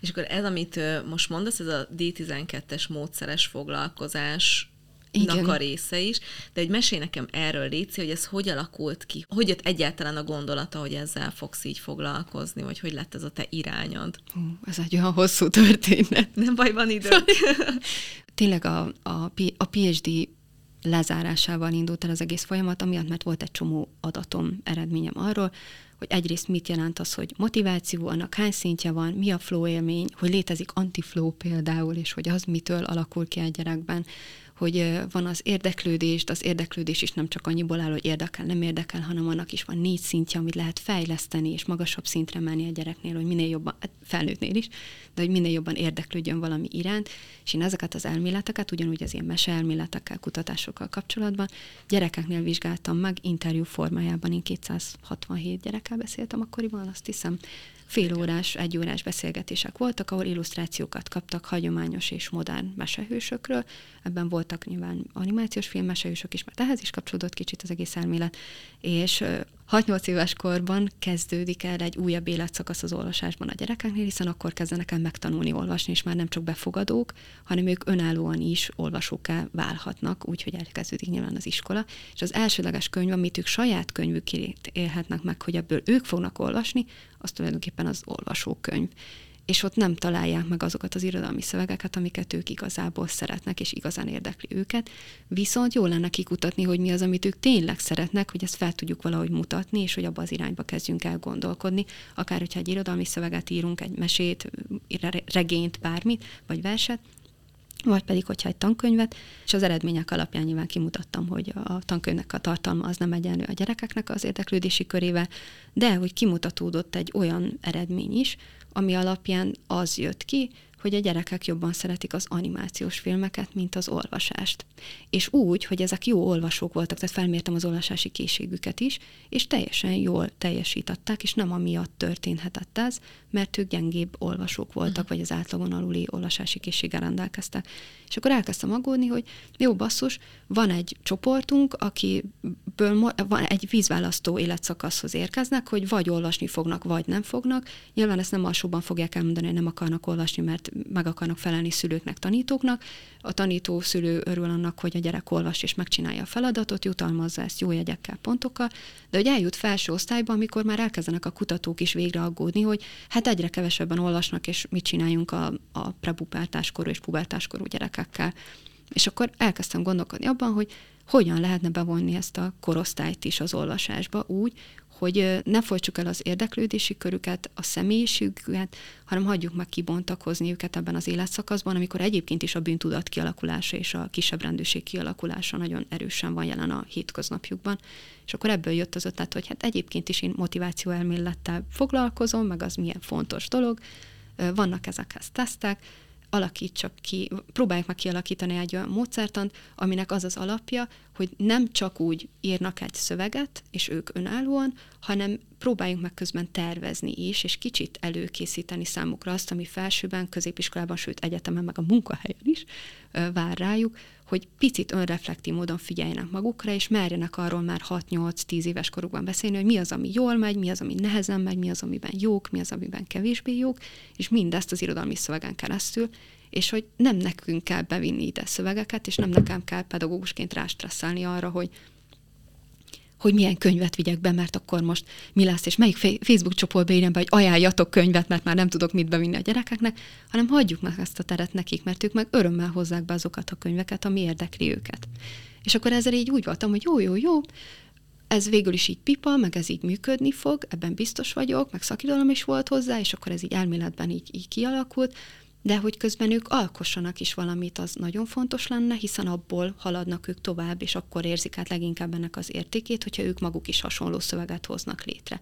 És akkor ez, amit most mondasz, ez a D12-es módszeres foglalkozásnak a része is, de hogy mesélj nekem erről, Léci, hogy ez hogy alakult ki? Hogy jött egyáltalán a gondolata, hogy ezzel fogsz így foglalkozni, vagy hogy lett ez a te irányod? Ez egy olyan hosszú történet. Nem baj, van idő. Tényleg a PhD lezárásával indult el az egész folyamat, amiatt, mert volt egy csomó adatom, eredményem arról, hogy egyrészt mit jelent az, hogy motiváció, annak hány szintje van, mi a flow élmény, hogy létezik anti-flow például, és hogy az mitől alakul ki egy gyerekben, hogy van az érdeklődés, de az érdeklődés is nem csak annyiból áll, hogy érdekel, nem érdekel, hanem annak is van 4 szintje, amit lehet fejleszteni, és magasabb szintre menni a gyereknél, hogy minél jobban, felnőttnél is, de hogy minél jobban érdeklődjön valami iránt, és én ezeket az elméleteket, ugyanúgy az ilyen meseelméletekkel, kutatásokkal kapcsolatban gyerekeknél vizsgáltam meg interjú formájában, én 267 gyerekkel beszéltem akkoriban, azt hiszem, félórás, egyórás beszélgetések voltak, ahol illusztrációkat kaptak hagyományos és modern mesehősökről. Ebben voltak nyilván animációs filmmesehősök is, mert ehhez is kapcsolódott kicsit az egész elmélet. És 6-8 éves korban kezdődik el egy újabb életszakasz az olvasásban a gyerekeknél, hiszen akkor kezdenek el megtanulni olvasni, és már nem csak befogadók, hanem ők önállóan is olvasókká válhatnak, úgyhogy elkezdődik nyilván az iskola. És az elsődleges könyv, amit ők saját könyvükét élhetnek meg, hogy ebből ők fognak olvasni, az tulajdonképpen az olvasókönyv. És ott nem találják meg azokat az irodalmi szövegeket, amiket ők igazából szeretnek, és igazán érdekli őket. Viszont jó lenne kikutatni, hogy mi az, amit ők tényleg szeretnek, hogy ezt fel tudjuk valahogy mutatni, és hogy abba az irányba kezdjünk el gondolkodni. Akár, hogyha egy irodalmi szöveget írunk, egy mesét, regényt, bármit, vagy verset, vagy pedig, hogyha egy tankönyvet, és az eredmények alapján nyilván kimutattam, hogy a tankönyvnek a tartalma az nem egyenlő a gyerekeknek az érdeklődési körével, de hogy kimutatódott egy olyan eredmény is, ami alapján az jött ki, hogy a gyerekek jobban szeretik az animációs filmeket, mint az olvasást. És úgy, hogy ezek jó olvasók voltak, tehát felmértem az olvasási készségüket is, és teljesen jól teljesítettek, és nem amiatt történhetett ez, mert ők gyengébb olvasók voltak, vagy az átlagon aluli olvasási készséggel rendelkeztek. És akkor elkezdtem aggódni, hogy jó basszus, van egy csoportunk, akiből van egy vízválasztó életszakaszhoz érkeznek, hogy vagy olvasni fognak, vagy nem fognak. Nyilván ezt nem alsóban fogják elmondani, hogy nem akarnak olvasni, mert meg akarnak felelni szülőknek, tanítóknak. A tanító szülő örül annak, hogy a gyerek olvas és megcsinálja a feladatot, jutalmazza ezt jó jegyekkel, pontokkal, de hogy eljut felső osztályba, amikor már elkezdenek a kutatók is végre aggódni, hogy hát egyre kevesebben olvasnak, és mit csináljunk a prepubertáskorú és pubertáskorú gyerekekkel. És akkor elkezdtem gondolkodni abban, hogy hogyan lehetne bevonni ezt a korosztályt is az olvasásba úgy, hogy ne folytsuk el az érdeklődési körüket, a személyiségüket, hanem hagyjuk meg kibontakozni őket ebben az életszakaszban, amikor egyébként is a bűntudat kialakulása és a kisebbrendűség kialakulása nagyon erősen van jelen a hétköznapjukban. És akkor ebből jött az ötlet, hogy hát egyébként is én motivációelmélettel foglalkozom, meg az milyen fontos dolog, vannak ezekhez tesztek, próbáljuk meg kialakítani egy olyan módszertant, aminek az az alapja, hogy nem csak úgy írnak egy szöveget, és ők önállóan, hanem próbáljunk meg közben tervezni is, és kicsit előkészíteni számukra azt, ami felsőben, középiskolában, sőt egyetemen, meg a munkahelyen is vár rájuk, hogy picit önreflektív módon figyeljenek magukra, és merjenek arról már 6-8-10 éves korukban beszélni, hogy mi az, ami jól megy, mi az, ami nehezen megy, mi az, amiben jók, mi az, amiben kevésbé jók, és mindezt az irodalmi szövegen keresztül, és hogy nem nekünk kell bevinni ide szövegeket, és nem nekem kell pedagógusként rástresszelni arra, hogy milyen könyvet vigyek be, mert akkor most mi lesz, és melyik Facebook csoportba írjam be, hogy ajánljatok könyvet, mert már nem tudok mit bevinni a gyerekeknek, hanem hagyjuk meg ezt a teret nekik, mert ők meg örömmel hozzák be azokat a könyveket, ami érdekli őket. És akkor ezzel így úgy voltam, hogy jó, ez végül is így pipa, meg ez így működni fog, ebben biztos vagyok, meg szakirodalom is volt hozzá, és akkor ez így elméletben így kialakult, de hogy közben ők alkossanak is valamit, az nagyon fontos lenne, hiszen abból haladnak ők tovább, és akkor érzik át leginkább ennek az értékét, hogyha ők maguk is hasonló szöveget hoznak létre.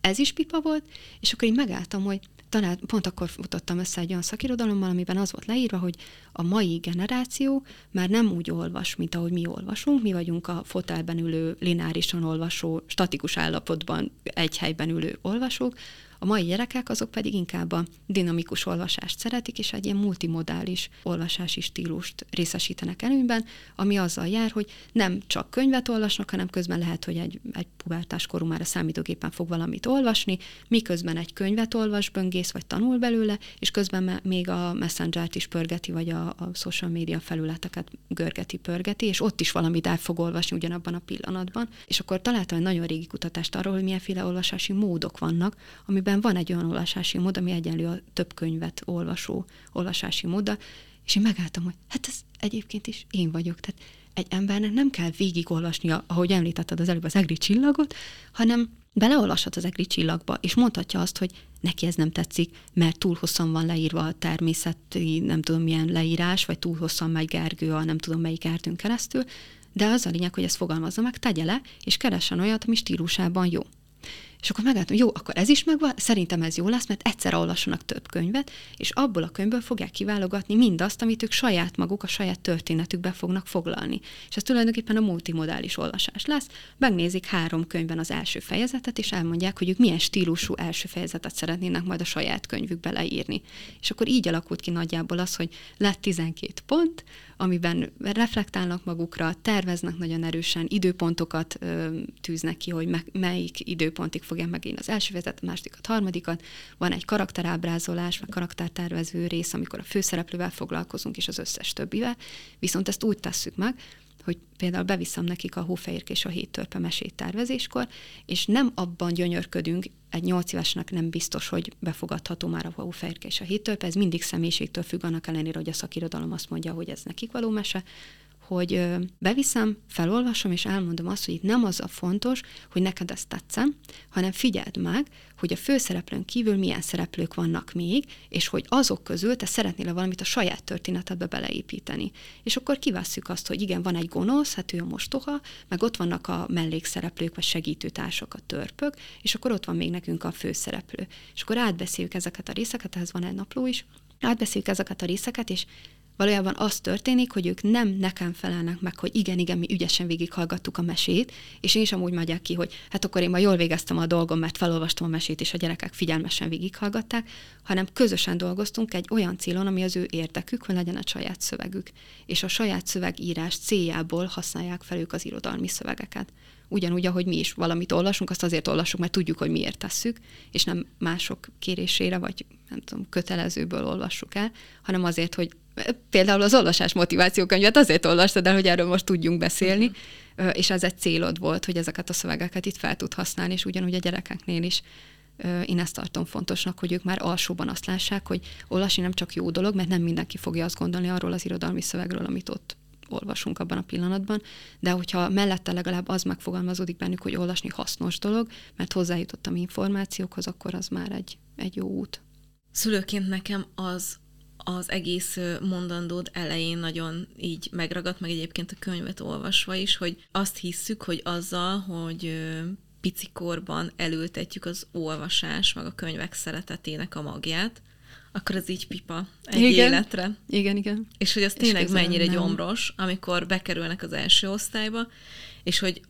Ez is pipa volt, és akkor így megálltam, hogy talán pont akkor futottam össze egy olyan szakirodalommal, amiben az volt leírva, hogy a mai generáció már nem úgy olvas, mint ahogy mi olvasunk, mi vagyunk a fotelben ülő, lineárisan olvasó, statikus állapotban egy helyben ülő olvasók, a mai gyerekek azok pedig inkább a dinamikus olvasást szeretik, és egy ilyen multimodális olvasási stílust részesítenek előnyben, ami azzal jár, hogy nem csak könyvet olvasnak, hanem közben lehet, hogy egy pubertáskorú már a számítógépen fog valamit olvasni, miközben egy könyvet olvas, böngész vagy tanul belőle, és közben még a Messengert is pörgeti, vagy a social media felületeket görgeti-pörgeti, és ott is valamit el fog olvasni ugyanabban a pillanatban. És akkor találtam egy nagyon régi kutatást arról, hogy milyenféle olvasási módok vannak, amiben van egy olyan olvasási mód, ami egyenlő a több könyvet olvasó olvasási móda, és én megálltam, hogy hát ez egyébként is én vagyok. Tehát egy embernek nem kell végigolvasnia, ahogy említetted az előbb, az Egri csillagot, hanem beleolvashat az Egri csillagba, és mondhatja azt, hogy neki ez nem tetszik, mert túl hosszan van leírva a természeti, nem tudom milyen leírás, vagy túl hosszan megy Gergő a nem tudom melyik erdőn keresztül, de az a lényeg, hogy ezt fogalmazza meg, tegye le, és keressen olyat, ami stílusában jó. És akkor megálltam, jó, akkor ez is megvan, szerintem ez jó lesz, mert egyszerre olvassanak több könyvet, és abból a könyvből fogják kiválogatni mindazt, amit ők saját maguk, a saját történetükbe fognak foglalni. És ez tulajdonképpen a multimodális olvasás lesz. Megnézik 3 könyvben az első fejezetet, és elmondják, hogy ők milyen stílusú első fejezetet szeretnének majd a saját könyvükbe leírni. És akkor így alakult ki nagyjából az, hogy lett 12 pont, amiben reflektálnak magukra, terveznek nagyon erősen, időpontokat tűznek ki, hogy melyik időpontig fogják megint az első fejezetet, a másodikat, harmadikat. Van egy karakterábrázolás, meg karaktertervező rész, amikor a főszereplővel foglalkozunk, és az összes többivel. Viszont ezt úgy tesszük meg, hogy például beviszem nekik a Hófehérke és a 7 törpe mesét tervezéskor, és nem abban gyönyörködünk, egy 8 évesnek nem biztos, hogy befogadható már a Hófehérke és a 7 törpe, ez mindig személyiségtől függ, annak ellenére, hogy a szakirodalom azt mondja, hogy ez nekik való mese, hogy beviszem, felolvasom, és elmondom azt, hogy itt nem az a fontos, hogy neked ezt tetszem, hanem figyeld meg, hogy a főszereplőn kívül milyen szereplők vannak még, és hogy azok közül te szeretnél valamit a saját történetedbe beleépíteni. És akkor kivesszük azt, hogy igen, van egy gonosz, hát ő a mostoha, meg ott vannak a mellékszereplők, vagy segítőtársak, a törpök, és akkor ott van még nekünk a főszereplő. És akkor átbeszéljük ezeket a részeket, ehhez van egy napló is, átbeszéljük ezeket a részeket, és valójában az történik, hogy ők nem nekem felelnek meg, hogy igen, mi ügyesen végighallgattuk a mesét, és én is amúgy megyek ki, hogy hát akkor én ma jól végeztem a dolgom, mert felolvastam a mesét, és a gyerekek figyelmesen végighallgatták, hanem közösen dolgoztunk egy olyan célon, ami az ő érdekük, hogy legyen a saját szövegük. És a saját szövegírás céljából használják fel ők az irodalmi szövegeket. Ugyanúgy, ahogy mi is valamit olvasunk, azt azért olvasunk, mert tudjuk, hogy miért tesszük, és nem mások kérésére, vagy nem tudom, kötelezőből olvassuk el, hanem azért, hogy például az Olvasás Motiváció könyvet azért olvastad el, hogy erről most tudjunk beszélni, és ez egy célod volt, hogy ezeket a szövegeket itt fel tud használni, és ugyanúgy a gyerekeknél is. Én ezt tartom fontosnak, hogy ők már alsóban azt lássák, hogy olvasni nem csak jó dolog, mert nem mindenki fogja azt gondolni arról az irodalmi szövegről, amit ott olvasunk abban a pillanatban, de hogyha mellette legalább az megfogalmazódik bennük, hogy olvasni hasznos dolog, mert hozzájutottam információkhoz, akkor az már egy jó út. Szülőként nekem az egész mondandód elején nagyon így megragadt, meg egyébként a könyvet olvasva is, hogy azt hisszük, hogy azzal, hogy picikorban elültetjük az olvasás, meg a könyvek szeretetének a magját, akkor ez így pipa egy életre. Igen. És hogy az tényleg mennyire gyomros, amikor bekerülnek az első osztályba, és hogy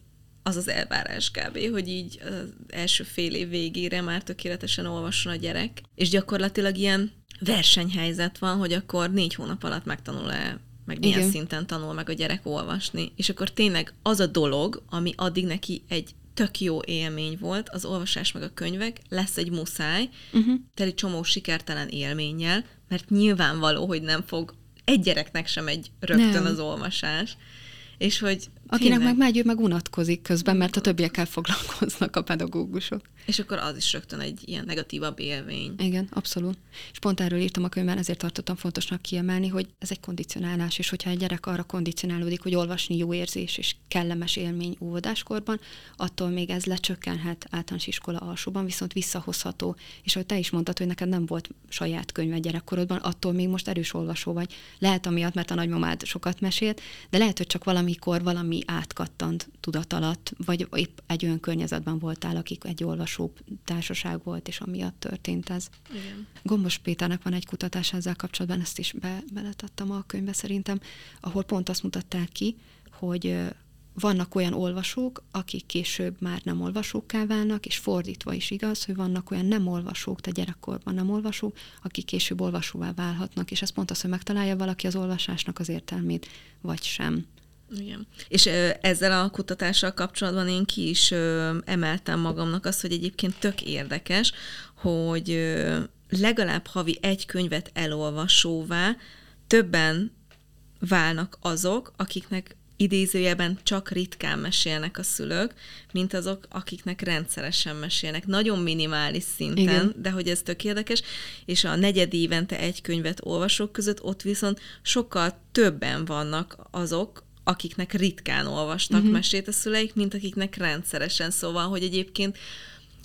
az az elvárás kb., hogy így az első fél év végére már tökéletesen olvasson a gyerek. És gyakorlatilag ilyen versenyhelyzet van, hogy akkor 4 hónap alatt megtanul-e, meg milyen igen. szinten tanul meg a gyerek olvasni. És akkor tényleg az a dolog, ami addig neki egy tök jó élmény volt, az olvasás meg a könyvek, lesz egy muszáj, teli csomó sikertelen élménnyel, mert nyilvánvaló, hogy nem fog egy gyereknek sem egy rögtön nem. az olvasás. És hogy akinek tényleg... meg unatkozik közben, mert a többiekkel foglalkoznak a pedagógusok. És akkor az is rögtön egy ilyen negatívabb élmény. Igen, abszolút. És pont erről írtam a könyvben, ezért tartottam fontosnak kiemelni, hogy ez egy kondicionálás, és hogyha egy gyerek arra kondicionálódik, hogy olvasni jó érzés és kellemes élmény óvodáskorban, attól még ez lecsökkenhet általános iskola alsóban, viszont visszahozható. És ahogy te is mondtad, hogy neked nem volt saját könyve gyerekkorodban, attól még most erős olvasó vagy. Lehet amiatt, mert a nagymamád sokat mesélt, de lehet, hogy csak valamikor valami átkattant tudat alatt, vagy épp egy olyan környezetben voltál, akik egy olvasó társaság volt, és amiatt történt ez. Igen. Gombos Péternek van egy kutatás ezzel kapcsolatban, ezt is beletettem a könyvbe szerintem, ahol pont azt mutatták ki, hogy vannak olyan olvasók, akik később már nem olvasókká válnak, és fordítva is igaz, hogy vannak olyan nem olvasók, tehát gyerekkorban nem olvasók, akik később olvasóvá válhatnak, és ez pont az, hogy megtalálja valaki az olvasásnak az értelmét, vagy sem. Igen. És ezzel a kutatással kapcsolatban én ki is emeltem magamnak azt, hogy egyébként tök érdekes, hogy legalább havi 1 könyvet elolvasóvá többen válnak azok, akiknek idézőjelben csak ritkán mesélnek a szülők, mint azok, akiknek rendszeresen mesélnek. Nagyon minimális szinten, igen. de hogy ez tök érdekes, és a 4. évente 1 könyvet olvasók között ott viszont sokkal többen vannak azok, akiknek ritkán olvastak mesét a szüleik, mint akiknek rendszeresen. Szóval, hogy egyébként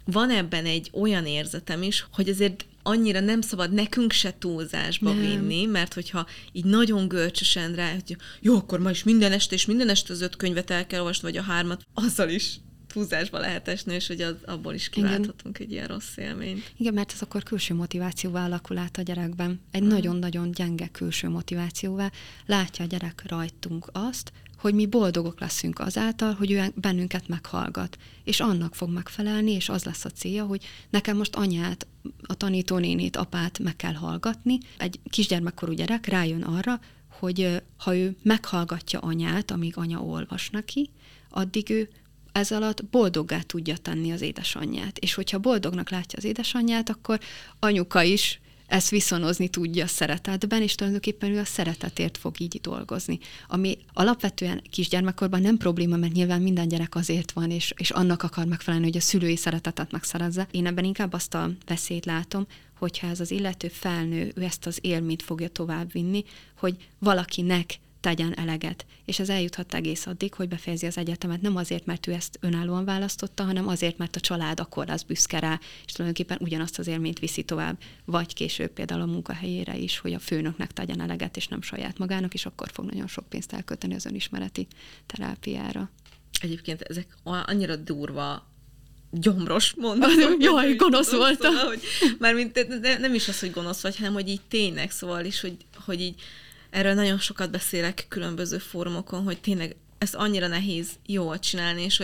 van ebben egy olyan érzetem is, hogy azért annyira nem szabad nekünk se túlzásba vinni, mert hogyha így nagyon görcsösen rá, hogy jó, akkor ma is minden este, és minden este az 5 könyvet el kell olvasni, vagy a 3, azzal is túlzásba lehet esni, és hogy abból is kiválthatunk egy ilyen rossz élményt. Igen, mert ez akkor külső motivációvá alakul át a gyerekben. Egy nagyon-nagyon gyenge külső motivációvá. Látja a gyerek rajtunk azt, hogy mi boldogok leszünk azáltal, hogy ő bennünket meghallgat. És annak fog megfelelni, és az lesz a célja, hogy nekem most anyát, a tanítónénét, apát meg kell hallgatni. Egy kisgyermekkorú gyerek rájön arra, hogy ha ő meghallgatja anyát, amíg anya olvas neki, addig ő ez alatt boldoggá tudja tenni az édesanyját. És hogyha boldognak látja az édesanyját, akkor anyuka is ezt viszonozni tudja szeretetben, és tulajdonképpen ő a szeretetért fog így dolgozni. Ami alapvetően kisgyermekkorban nem probléma, mert nyilván minden gyerek azért van, és annak akar megfelelni, hogy a szülői szeretetet megszerezze. Én ebben inkább azt a veszélyt látom, hogyha ez az illető felnő, ő ezt az élményt fogja továbbvinni, hogy valakinek tegyen eleget. És ez eljuthat egész addig, hogy befejezi az egyetemet, nem azért, mert ő ezt önállóan választotta, hanem azért, mert a család akkor lesz büszke rá, és tulajdonképpen ugyanazt az élményt viszi tovább, vagy később például a munkahelyére is, hogy a főnöknek tegyen eleget, és nem saját magának, és akkor fog nagyon sok pénzt elkölteni az önismereti terápiára. Egyébként ezek annyira durva gyomros mondatok. Jaj, gonosz voltam. Mármint nem is az, hogy gonosz vagy, hanem hogy így tényleg, szóval is, hogy így erről nagyon sokat beszélek különböző fórumokon, hogy tényleg ezt annyira nehéz jól csinálni, és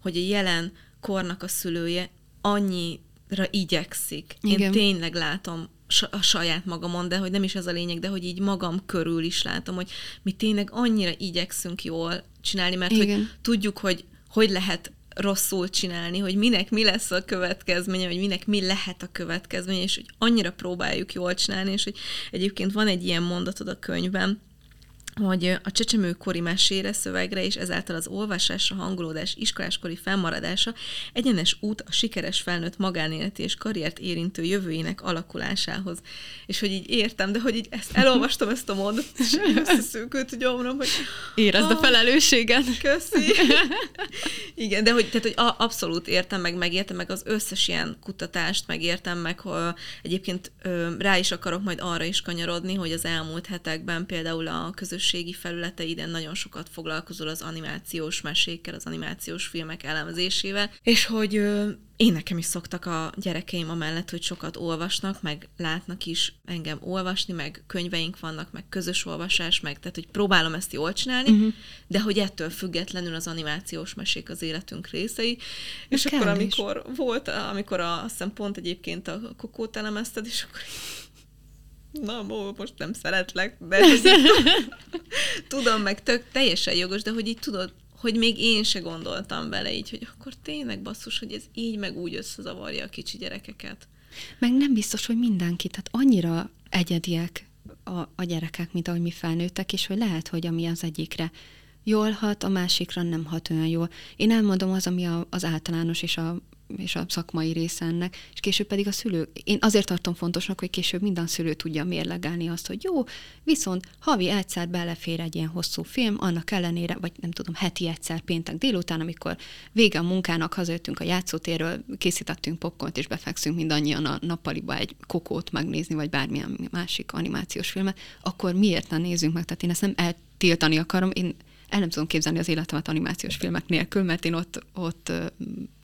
hogy a jelen kornak a szülője annyira igyekszik. Igen. Én tényleg látom a saját magamon, de hogy nem is ez a lényeg, de hogy így magam körül is látom, hogy mi tényleg annyira igyekszünk jól csinálni, mert igen. hogy tudjuk, hogy lehet rosszul csinálni, hogy minek mi lesz a következménye, vagy minek mi lehet a következménye, és hogy annyira próbáljuk jól csinálni, és hogy egyébként van egy ilyen mondatod a könyvben, hogy a csecsemőkori mesére, szövegre és ezáltal az olvasásra, hangolódás, iskoláskori fennmaradása egyenes út a sikeres felnőtt magánéleti és karriert érintő jövőjének alakulásához. És hogy így értem, de hogy így ezt elolvastam, ezt a mondatot, és összeszűkült gyomrom, hogy érezd a felelősséget. Köszi. Igen, de hogy, tehát, hogy abszolút értem, megértem, meg az összes ilyen kutatást, megértem, meg egyébként rá is akarok majd arra is kanyarodni, hogy az elmúlt hetekben például a közös közösségi felületeiden nagyon sokat foglalkozol az animációs mesékkel, az animációs filmek elemzésével, és hogy én nekem is szoktak a gyerekeim amellett, hogy sokat olvasnak, meg látnak is engem olvasni, meg könyveink vannak, meg közös olvasás, meg tehát, hogy próbálom ezt jól csinálni, de hogy ettől függetlenül az animációs mesék az életünk részei. És akkor amikor azt hiszem pont egyébként a Kokót elemezted, és akkor most nem szeretlek, de tudom, meg teljesen jogos, de hogy így tudod, hogy még én se gondoltam vele így, hogy akkor tényleg basszus, hogy ez így meg úgy összezavarja a kicsi gyerekeket. Meg nem biztos, hogy mindenki, tehát annyira egyediek a gyerekek, mint ahogy mi felnőttek, és hogy lehet, hogy ami az egyikre jól hat, a másikra nem hat olyan jól. Én elmondom az, ami az általános és a szakmai része ennek, és később pedig a szülő. Én azért tartom fontosnak, hogy később minden szülő tudja mérlegelni azt, hogy jó, viszont havi egyszer belefér egy ilyen hosszú film, annak ellenére, vagy nem tudom, heti egyszer péntek délután, amikor vége a munkának, hazajöttünk a játszótérről, készítettünk popcornt, és befekszünk mindannyian a nappaliba egy Kokót megnézni, vagy bármilyen másik animációs filmet, akkor miért nem nézzünk meg? Tehát én ezt nem eltiltani akarom, én el nem tudom képzelni az életemet animációs filmek nélkül, mert én ott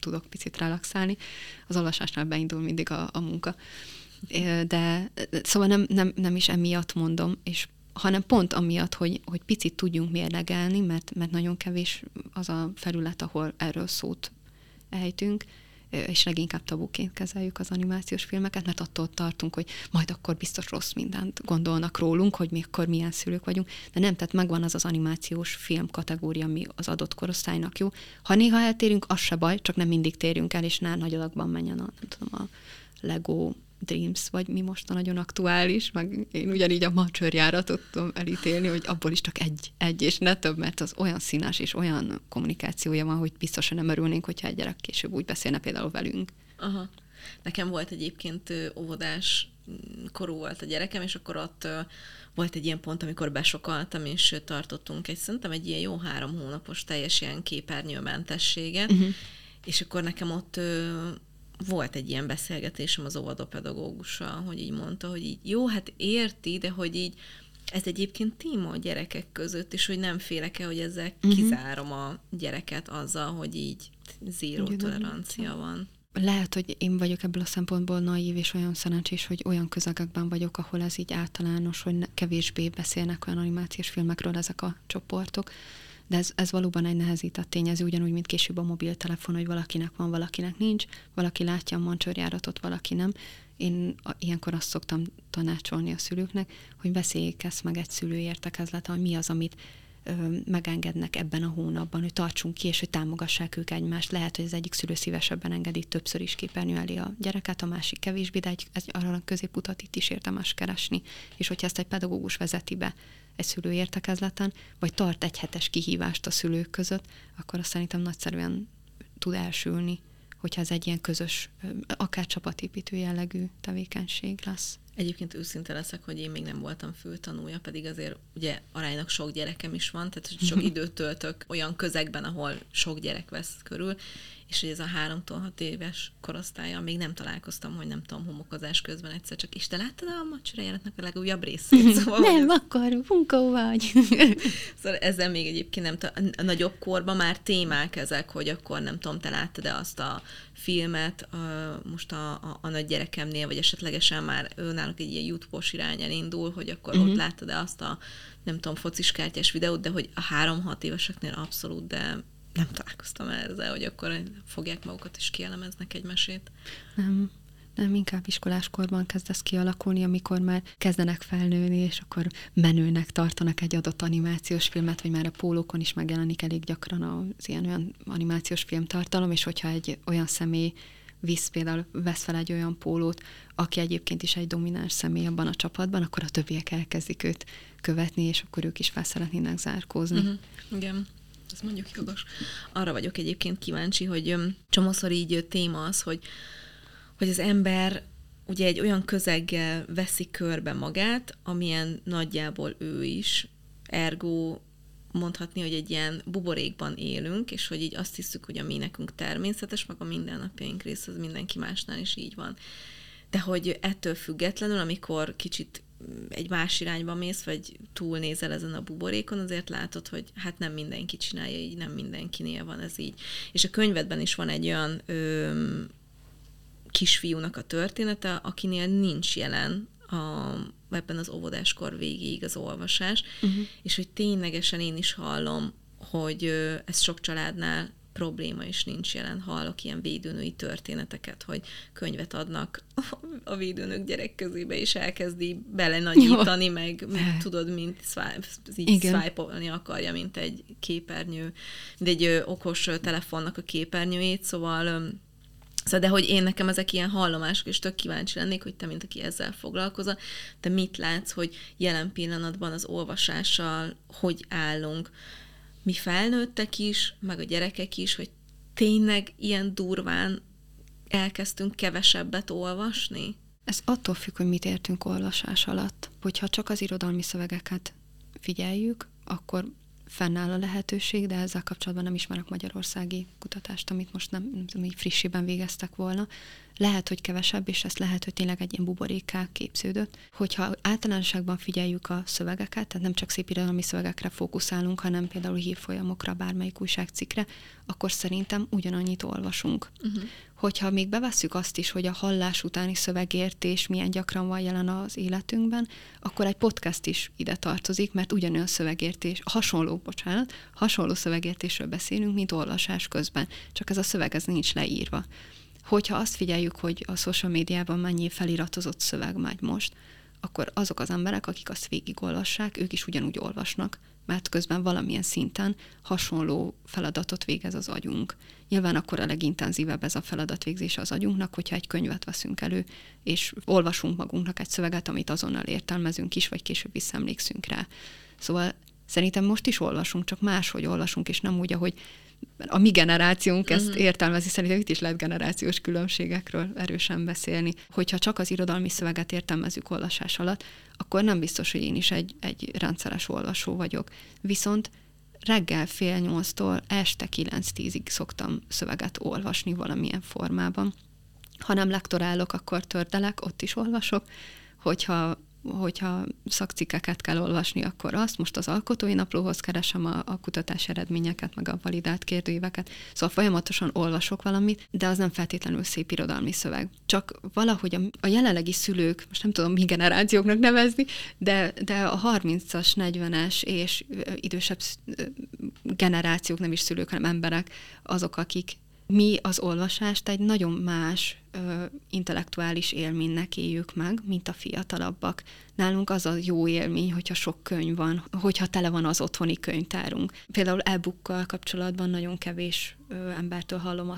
tudok picit relaxálni. Az olvasásnál beindul mindig a munka. De szóval nem is emiatt mondom, hanem pont amiatt, hogy picit tudjunk mérlegelni, mert nagyon kevés az a felület, ahol erről szót ejtünk, és leginkább tabuként kezeljük az animációs filmeket, mert attól tartunk, hogy majd akkor biztos rossz mindent gondolnak rólunk, hogy mi akkor milyen szülők vagyunk, de nem, tehát megvan az animációs film kategória, ami az adott korosztálynak jó. Ha néha eltérünk, az se baj, csak nem mindig térjünk el, és nagy adagban menjen a Lego Dreams, vagy mi most a nagyon aktuális, meg én ugyanígy a Macsőrjáratot tudom elítélni, hogy abból is csak egy és ne több, mert az olyan színes és olyan kommunikációja van, hogy biztosan nem örülnénk, hogyha egy gyerek később úgy beszélne például velünk. Aha. Nekem volt egyébként óvodás korú volt a gyerekem, és akkor ott volt egy ilyen pont, amikor besokaltam, és tartottunk szerintem egy ilyen jó 3 hónapos teljes ilyen képernyőmentességet, és akkor nekem ott volt egy ilyen beszélgetésem az óvodapedagógussal, hogy így mondta, hogy így jó, hát érti, de hogy így ez egyébként téma a gyerekek között, és hogy nem félek-e, hogy ezzel kizárom a gyereket azzal, hogy így zéró tolerancia van. Lehet, hogy én vagyok ebből a szempontból naív, és olyan szerencsés, hogy olyan közegekben vagyok, ahol ez így általános, hogy kevésbé beszélnek olyan animációs filmekről ezek a csoportok. De ez valóban egy nehezített tényező, ugyanúgy, mint később a mobiltelefon, hogy valakinek van, valakinek nincs, valaki látja a Mancsőrjáratot, valaki nem. Én ilyenkor azt szoktam tanácsolni a szülőknek, hogy beszéljék ezt meg egy szülőértekezleten, hogy mi az, amit megengednek ebben a hónapban, hogy tartsunk ki, és hogy támogassák ők egymást. Lehet, hogy az egyik szülő szívesebben engedi többször is képernyő elé a gyereket, a másik kevésbé, de arra a középutat itt is érdemes keresni. És hogyha ezt egy pedagógus vezeti be egy szülőértekezleten, vagy tart egy hetes kihívást a szülők között, akkor azt szerintem nagyszerűen tud elsülni, hogyha ez egy ilyen közös, akár csapatépítő jellegű tevékenység lesz. Egyébként őszinte leszek, hogy én még nem voltam főtanúja, pedig azért ugye aránylag sok gyerekem is van, tehát sok időt töltök olyan közegben, ahol sok gyerek vesz körül, és hogy ez a 3-6 éves korosztálya, még nem találkoztam, hogy nem tudom, homokozás közben egyszer csak, és te láttad a Macsőrjáratnak a legújabb részét? Szóval nem, akkor bunkó vagy. Szóval ezzel még egyébként a nagyobb korban már témák ezek, hogy akkor nem tudom, te láttad-e azt a filmet most a nagy gyerekemnél, vagy esetlegesen már nálunk egy ilyen YouTube-os irány elindul, hogy akkor ott láttad-e azt a nem tudom, fociskártyás videót, de hogy a 3-6 éveseknél abszolút, de nem találkoztam ezzel, hogy akkor fogják magukat és kielemeznek egy mesét. Nem, inkább iskoláskorban kezd ez kialakulni, amikor már kezdenek felnőni, és akkor menőnek tartanak egy adott animációs filmet, vagy már a pólókon is megjelenik elég gyakran az ilyen olyan animációs filmtartalom, és hogyha egy olyan személy vesz fel egy olyan pólót, aki egyébként is egy domináns személy abban a csapatban, akkor a többiek elkezdik őt követni, és akkor ők is fel szeretnének zárkózni. Igen. Ez mondjuk jogos. Arra vagyok egyébként kíváncsi, hogy csomószor így téma az, hogy az ember ugye egy olyan közeggel veszi körbe magát, amilyen nagyjából ő is, ergo mondhatni, hogy egy ilyen buborékban élünk, és hogy így azt hiszük, hogy a mi nekünk természetes, meg a mindennapjaink rész az mindenki másnál is így van. De hogy ettől függetlenül, amikor kicsit egy más irányba mész, vagy túlnézel ezen a buborékon, azért látod, hogy hát nem mindenki csinálja így, nem mindenkinél van ez így. És a könyvedben is van egy olyan kisfiúnak a története, akinél nincs jelen ebben az óvodáskor végéig az olvasás, és hogy ténylegesen én is hallom, hogy ez sok családnál probléma is nincs jelen. Hallok ilyen védőnői történeteket, hogy könyvet adnak a védőnök gyerek közébe, és elkezdi belenagyítani, meg tudod, mint szvájpolni akarja, mint egy képernyő, de egy okos telefonnak a képernyőjét, szóval de hogy én nekem ezek ilyen hallomások, és tök kíváncsi lennék, hogy te, mint aki ezzel foglalkozol, te mit látsz, hogy jelen pillanatban az olvasással hogy állunk? Mi felnőttek is, meg a gyerekek is, hogy tényleg ilyen durván elkezdtünk kevesebbet olvasni? Ez attól függ, hogy mit értünk olvasás alatt. Hogyha csak az irodalmi szövegeket figyeljük, akkor fennáll a lehetőség, de ezzel kapcsolatban nem ismerek magyarországi kutatást, amit most nem tudom, így frissiben végeztek volna. Lehet, hogy kevesebb, és ez lehet, hogy tényleg egy ilyen buborékká képződött. Hogyha általánosságban figyeljük a szövegeket, tehát nem csak szép irodalmi szövegekre fókuszálunk, hanem például hírfolyamokra, bármelyik újságcikkre, akkor szerintem ugyanannyit olvasunk. Uh-huh. Hogyha még bevesszük azt is, hogy a hallás utáni szövegértés milyen gyakran van jelen az életünkben, akkor egy podcast is ide tartozik, mert ugyanolyan szövegértés, hasonló szövegértésről beszélünk, mint olvasás közben. Csak ez a szöveg, ez nincs leírva. Hogyha azt figyeljük, hogy a social médiában mennyi feliratozott szöveg megy most, akkor azok az emberek, akik azt végigolvassák, ők is ugyanúgy olvasnak, mert közben valamilyen szinten hasonló feladatot végez az agyunk. Nyilván akkor a legintenzívebb ez a feladatvégzés az agyunknak, hogyha egy könyvet veszünk elő, és olvasunk magunknak egy szöveget, amit azonnal értelmezünk is, vagy később visszaemlékszünk rá. Szóval szerintem most is olvasunk, csak máshogy olvasunk, és nem úgy, ahogy a mi generációnk ezt értelmezi, szerintem itt is lehet generációs különbségekről erősen beszélni. Hogyha csak az irodalmi szöveget értelmezzük olvasás alatt, akkor nem biztos, hogy én is egy rendszeres olvasó vagyok. Viszont reggel 7:30-tól este 9-10-ig szoktam szöveget olvasni valamilyen formában. Ha nem lektorálok, akkor tördelek, ott is olvasok. Hogyha szakcikkeket kell olvasni, akkor azt most az alkotói naplóhoz keresem a kutatás eredményeket, meg a validált kérdőíveket. Szóval folyamatosan olvasok valamit, de az nem feltétlenül szép irodalmi szöveg. Csak valahogy a jelenlegi szülők, most nem tudom mi generációknak nevezni, de a 30-as, 40-es és idősebb generációk, nem is szülők, hanem emberek, azok, akik mi az olvasást egy nagyon más intellektuális élménynek éljük meg, mint a fiatalabbak. Nálunk az a jó élmény, hogyha sok könyv van, hogyha tele van az otthoni könyvtárunk. Például e-bookkal kapcsolatban nagyon kevés embertől hallom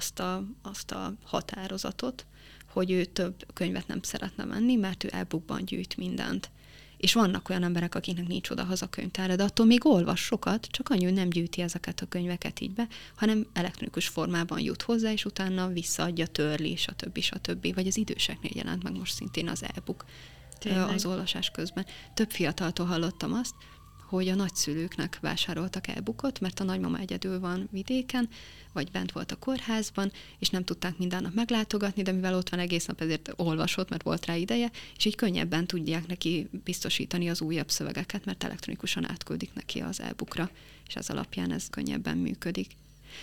azt a határozatot, hogy ő több könyvet nem szeretne venni, mert ő e-bookban gyűjt mindent. És vannak olyan emberek, akiknek nincs odahaza könyvtára, de attól még olvas sokat, csak annyi, nem gyűjti ezeket a könyveket így be, hanem elektronikus formában jut hozzá, és utána visszaadja, törli, stb. Vagy az időseknél jelent meg most szintén az e-book az olvasás közben. Több fiataltól hallottam azt, hogy a nagyszülőknek vásároltak e-bookot, mert a nagymama egyedül van vidéken, vagy bent volt a kórházban, és nem tudták minden nap meglátogatni, de mivel ott van egész nap, ezért olvasott, mert volt rá ideje, és így könnyebben tudják neki biztosítani az újabb szövegeket, mert elektronikusan átküldik neki az e-bookra, és ez alapján ez könnyebben működik.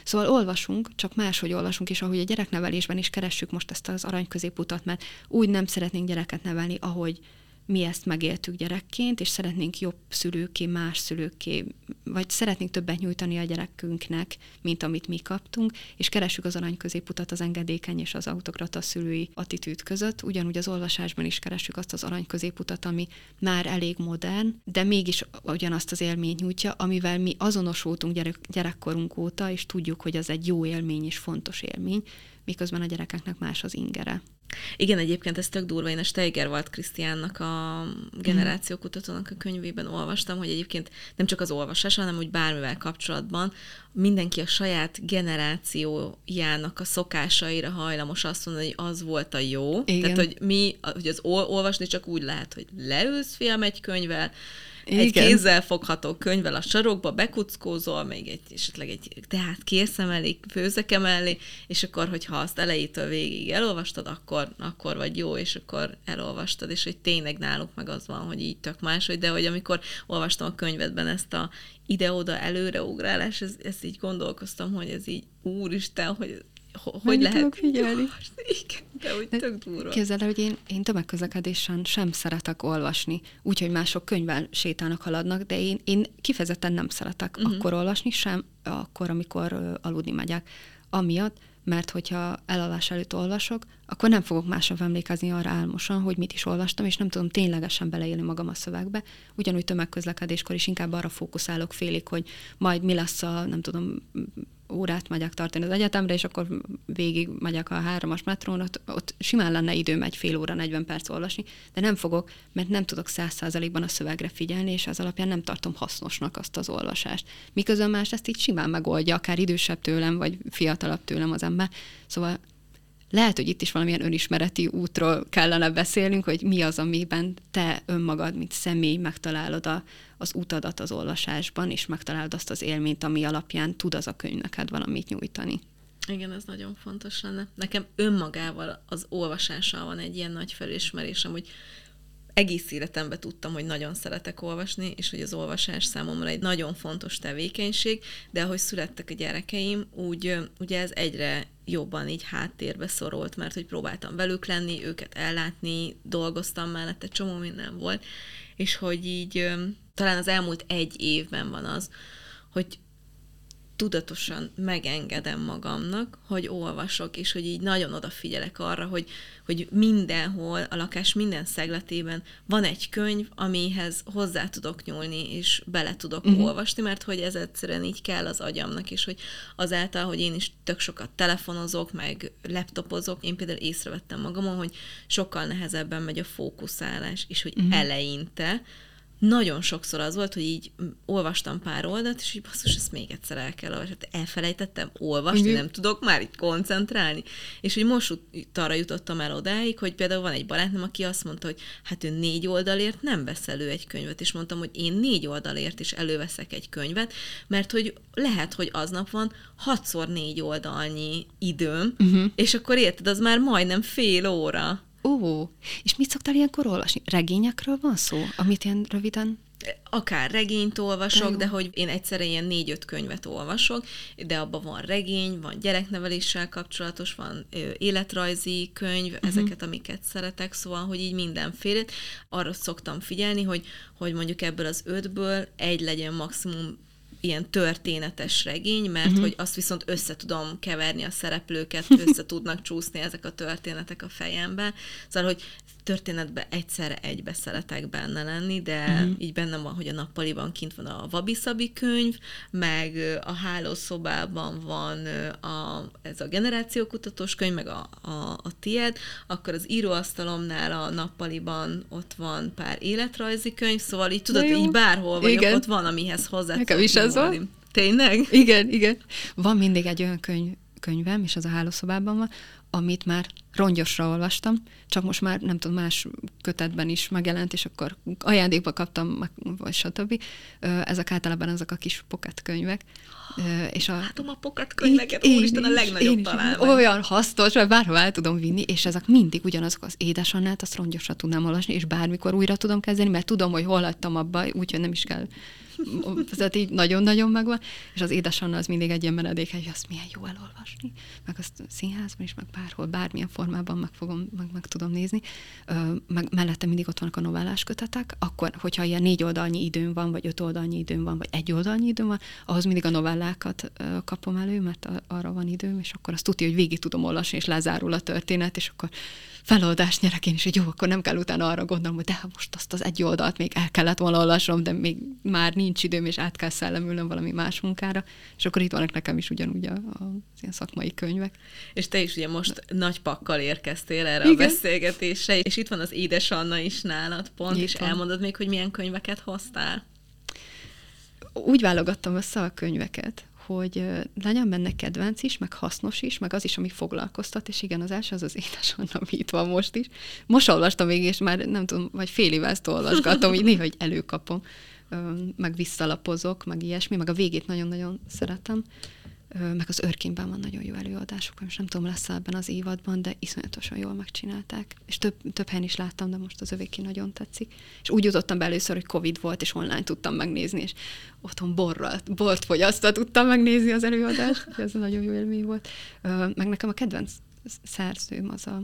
Szóval olvasunk, csak máshogy olvasunk, és ahogy a gyereknevelésben is keressük most ezt az aranyközéputat, mert úgy nem szeretnénk gyereket nevelni, ahogy mi ezt megéltük gyerekként, és szeretnénk jobb szülőké, más szülőké, vagy szeretnénk többet nyújtani a gyerekünknek, mint amit mi kaptunk, és keressük az aranyközéputat az engedékeny és az autokrata szülői attitűd között. Ugyanúgy az olvasásban is keressük azt az aranyközéputat, ami már elég modern, de mégis ugyanazt az élményt nyújtja, amivel mi azonosultunk gyerekkorunk óta, és tudjuk, hogy ez egy jó élmény és fontos élmény, miközben a gyerekeknek más az ingere. Igen, egyébként ez tök durva, én a Steiger Wald Krisztiánnak, a generációkutatónak a könyvében olvastam, hogy egyébként nem csak az olvasás, hanem úgy bármivel kapcsolatban mindenki a saját generációjának a szokásaira hajlamos azt mondani, hogy az volt a jó. Igen. Tehát, hogy mi, hogy az olvasni csak úgy lehet, hogy leülsz film egy könyvvel, egy kézzel fogható könyvvel a sarokba, bekuckózol, még egy, esetleg egy teát kész emelik, főzek emelni, és akkor, hogyha azt elejétől végig elolvastad, akkor vagy jó, és akkor elolvastad, és hogy tényleg náluk meg az van, hogy így tök máshogy, de hogy amikor olvastam a könyvedben ezt a ide-oda előreugrálás, ezt így gondolkoztam, hogy ez így úristen, hogy lehet figyelni. De úgy tök durva. Képzeld el, hogy én tömegközlekedésen sem szeretek olvasni, úgyhogy mások könyvvel sétálnak, haladnak, de én kifejezetten nem szeretek akkor olvasni, sem akkor, amikor aludni megyek. Amiatt, mert hogyha elalvás előtt olvasok, akkor nem fogok másra emlékezni arra álmosan, hogy mit is olvastam, és nem tudom ténylegesen beleélni magam a szövegbe. Ugyanúgy tömegközlekedéskor is inkább arra fókuszálok félig, hogy majd mi lesz a, nem tudom, órát megyek tartani az egyetemre, és akkor végig megyek a 3-as metrón, ott simán lenne időm egy fél óra, 40 perc olvasni, de nem fogok, mert nem tudok 100%-ban a szövegre figyelni, és az alapján nem tartom hasznosnak azt az olvasást. Miközben más ezt így simán megoldja, akár idősebb tőlem, vagy fiatalabb tőlem az ember. Szóval lehet, hogy itt is valamilyen önismereti útról kellene beszélnünk, hogy mi az, amiben te önmagad, mint személy megtalálod az utadat az olvasásban, és megtalálod azt az élményt, ami alapján tud az a könyv neked valamit nyújtani. Igen, ez nagyon fontos lenne. Nekem önmagával, az olvasással van egy ilyen nagy felismerésem, hogy egész életemben tudtam, hogy nagyon szeretek olvasni, és hogy az olvasás számomra egy nagyon fontos tevékenység, de ahogy születtek a gyerekeim, úgy ugye ez egyre jobban így háttérbe szorolt, mert hogy próbáltam velük lenni, őket ellátni, dolgoztam mellette, csomó minden volt, és hogy így talán az elmúlt egy évben van az, hogy tudatosan megengedem magamnak, hogy olvasok, és hogy így nagyon odafigyelek arra, hogy mindenhol, a lakás minden szegletében van egy könyv, amihez hozzá tudok nyúlni, és bele tudok olvasni, mert hogy ez egyszerűen így kell az agyamnak, és hogy azáltal, hogy én is tök sokat telefonozok, meg laptopozok, én például észrevettem magamon, hogy sokkal nehezebben megy a fókuszálás, és hogy eleinte nagyon sokszor az volt, hogy így olvastam pár oldalt, és így basszus, ezt még egyszer el kell olvasni. Elfelejtettem olvasni, nem tudok már így koncentrálni. És hogy most arra jutottam el odáig, hogy például van egy barátnőm, aki azt mondta, hogy hát ő 4 oldalért nem vesz elő egy könyvet, és mondtam, hogy én 4 oldalért is előveszek egy könyvet, mert hogy lehet, hogy aznap van 6x4 oldalnyi időm, és akkor érted, az már majdnem fél óra. Ó, és mit szoktál ilyenkor olvasni? Regényekről van szó, amit ilyen röviden... Akár regényt olvasok, de hogy én egyszerre ilyen 4-5 könyvet olvasok, de abban van regény, van gyerekneveléssel kapcsolatos, van életrajzi könyv, ezeket, amikket szeretek, szóval, hogy így mindenfélét. Arra szoktam figyelni, hogy mondjuk ebből az 5-ből egy legyen maximum ilyen történetes regény, mert hogy azt viszont össze tudom keverni a szereplőket, össze tudnak csúszni ezek a történetek a fejembe. Szóval, hogy történetben egyszerre egybe szeretek benne lenni, de így bennem van, hogy a nappaliban kint van a Vabi-Szabi könyv, meg a hálószobában van ez a generációkutatós könyv, meg a tied, akkor az íróasztalomnál a nappaliban ott van pár életrajzi könyv, szóval így tudod, így bárhol vagyok, ott van, amihez hozzá tudok. Tényleg? Igen. Van mindig egy olyan könyvem, és az a hálószobában van, amit már rongyosra olvastam, csak most már, nem tudom, más kötetben is megjelent, és akkor ajándékba kaptam, vagy stb. Ezek általában azok a kis pocket könyvek. Látom a pocket könyveket, úristen, a legnagyobb találmány. Olyan hasznos, mert bárhová el tudom vinni, és ezek mindig ugyanazok. Az Édes Annát, azt rongyosra tudnám olvasni, és bármikor újra tudom kezdeni, mert tudom, hogy hol hagytam abba, úgyhogy nem is kell. Tehát így nagyon-nagyon megvan, és az Édes Anna az mindig egy ilyen menedékhely, hogy azt milyen jó elolvasni, meg azt színházban is, meg bárhol, bármilyen formában meg tudom nézni. Meg mellette mindig ott vannak a novellás kötetek, akkor, hogyha ilyen 4 oldalnyi időm van, vagy 5 oldalnyi időm van, vagy 1 oldalnyi időm van, ahhoz mindig a novellákat kapom elő, mert arra van időm, és akkor azt tudja, hogy végig tudom olvasni, és lezárul a történet, és akkor feloldást nyerek én is, hogy jó, akkor nem kell utána arra gondolnom, hogy de most azt az 1 oldalt még el kellett volna olvasnom, de még már nincs időm, és át kell szellemülnöm valami más munkára, és akkor itt vannak nekem is ugyanúgy az ilyen szakmai könyvek. És te is ugye most nagy pakkal érkeztél erre a beszélgetésre, és itt van az Édes Anna is nálad pont, és elmondod még, hogy milyen könyveket hoztál? Úgy válogattam össze a könyveket, hogy nagyon benne kedvenc is, meg hasznos is, meg az is, ami foglalkoztat, és igen, az első az az Édes Anna, ami itt van most is. Most olvastam végig, és már nem tudom, vagy fél éve ezt olvasgatom, így néha előkapom, meg visszalapozok, meg ilyesmi, meg a végét nagyon-nagyon szeretem. Meg az Örkényben van nagyon jó előadásuk, most nem tudom, lesz ebben az évadban, de iszonyatosan jól megcsinálták. És több helyen is láttam, de most az övéki nagyon tetszik. És úgy jutottam be először, hogy Covid volt, és online tudtam megnézni, és otthon bort fogyasztva tudtam megnézni az előadást, és ez nagyon jó élmény volt. Meg nekem a kedvenc szerzőm az a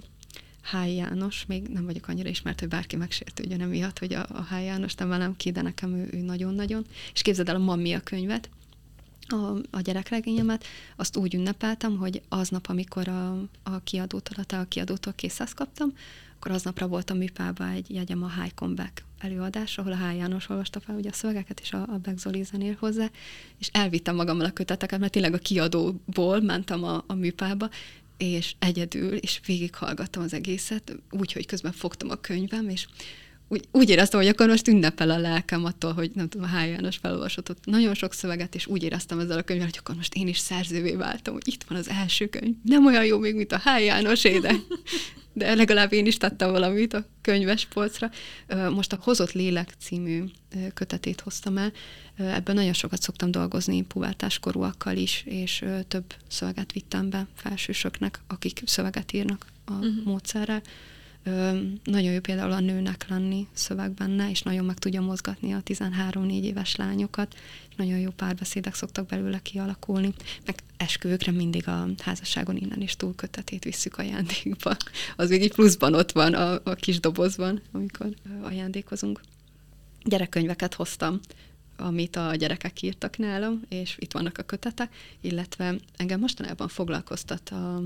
Háy János, még nem vagyok annyira ismert, hogy bárki megsértődjön emiatt, hogy a Háy János nem velem ki, de nekem ő nagyon-nagyon. És képzeld el a Mami a könyvet, a gyerekregényemet, azt úgy ünnepeltem, hogy aznap, amikor a kiadótól 200 kaptam, akkor aznapra volt a műpában egy jegyem a High Comeback előadás, ahol a Háy János olvasta fel ugye a szövegeket, és a Beck Zoli zenél hozzá, és elvittem magammal a köteteket, mert tényleg a kiadóból mentem a műpába, és egyedül, és végighallgattam az egészet, úgyhogy közben fogtam a könyvem, és úgy éreztem, hogy akkor most ünnepel a lelkem attól, hogy nem tudom, a Háy János felolvasott nagyon sok szöveget, és úgy éreztem ezzel a könyvvel, hogy akkor most én is szerzővé váltam, hogy itt van az első könyv. Nem olyan jó még, mint a Háy Jánosé, de legalább én is tettem valamit a könyves polcra. Most a Hozott Lélek című kötetét hoztam el. Ebben nagyon sokat szoktam dolgozni pubertáskorúakkal is, és több szöveget vittem be felsősöknek, akik szöveget írnak a módszerrel. Nagyon jó például a nőnek lenni szöveg benne, és nagyon meg tudja mozgatni a 13-4 éves lányokat, és nagyon jó párbeszédek szoktak belőle kialakulni, meg esküvőkre mindig a házasságon innen is túlkötetét visszük ajándékba. Az még így pluszban ott van a kis dobozban, amikor ajándékozunk. Gyerekkönyveket hoztam, amit a gyerekek írtak nálam, és itt vannak a kötetek, illetve engem mostanában foglalkoztat a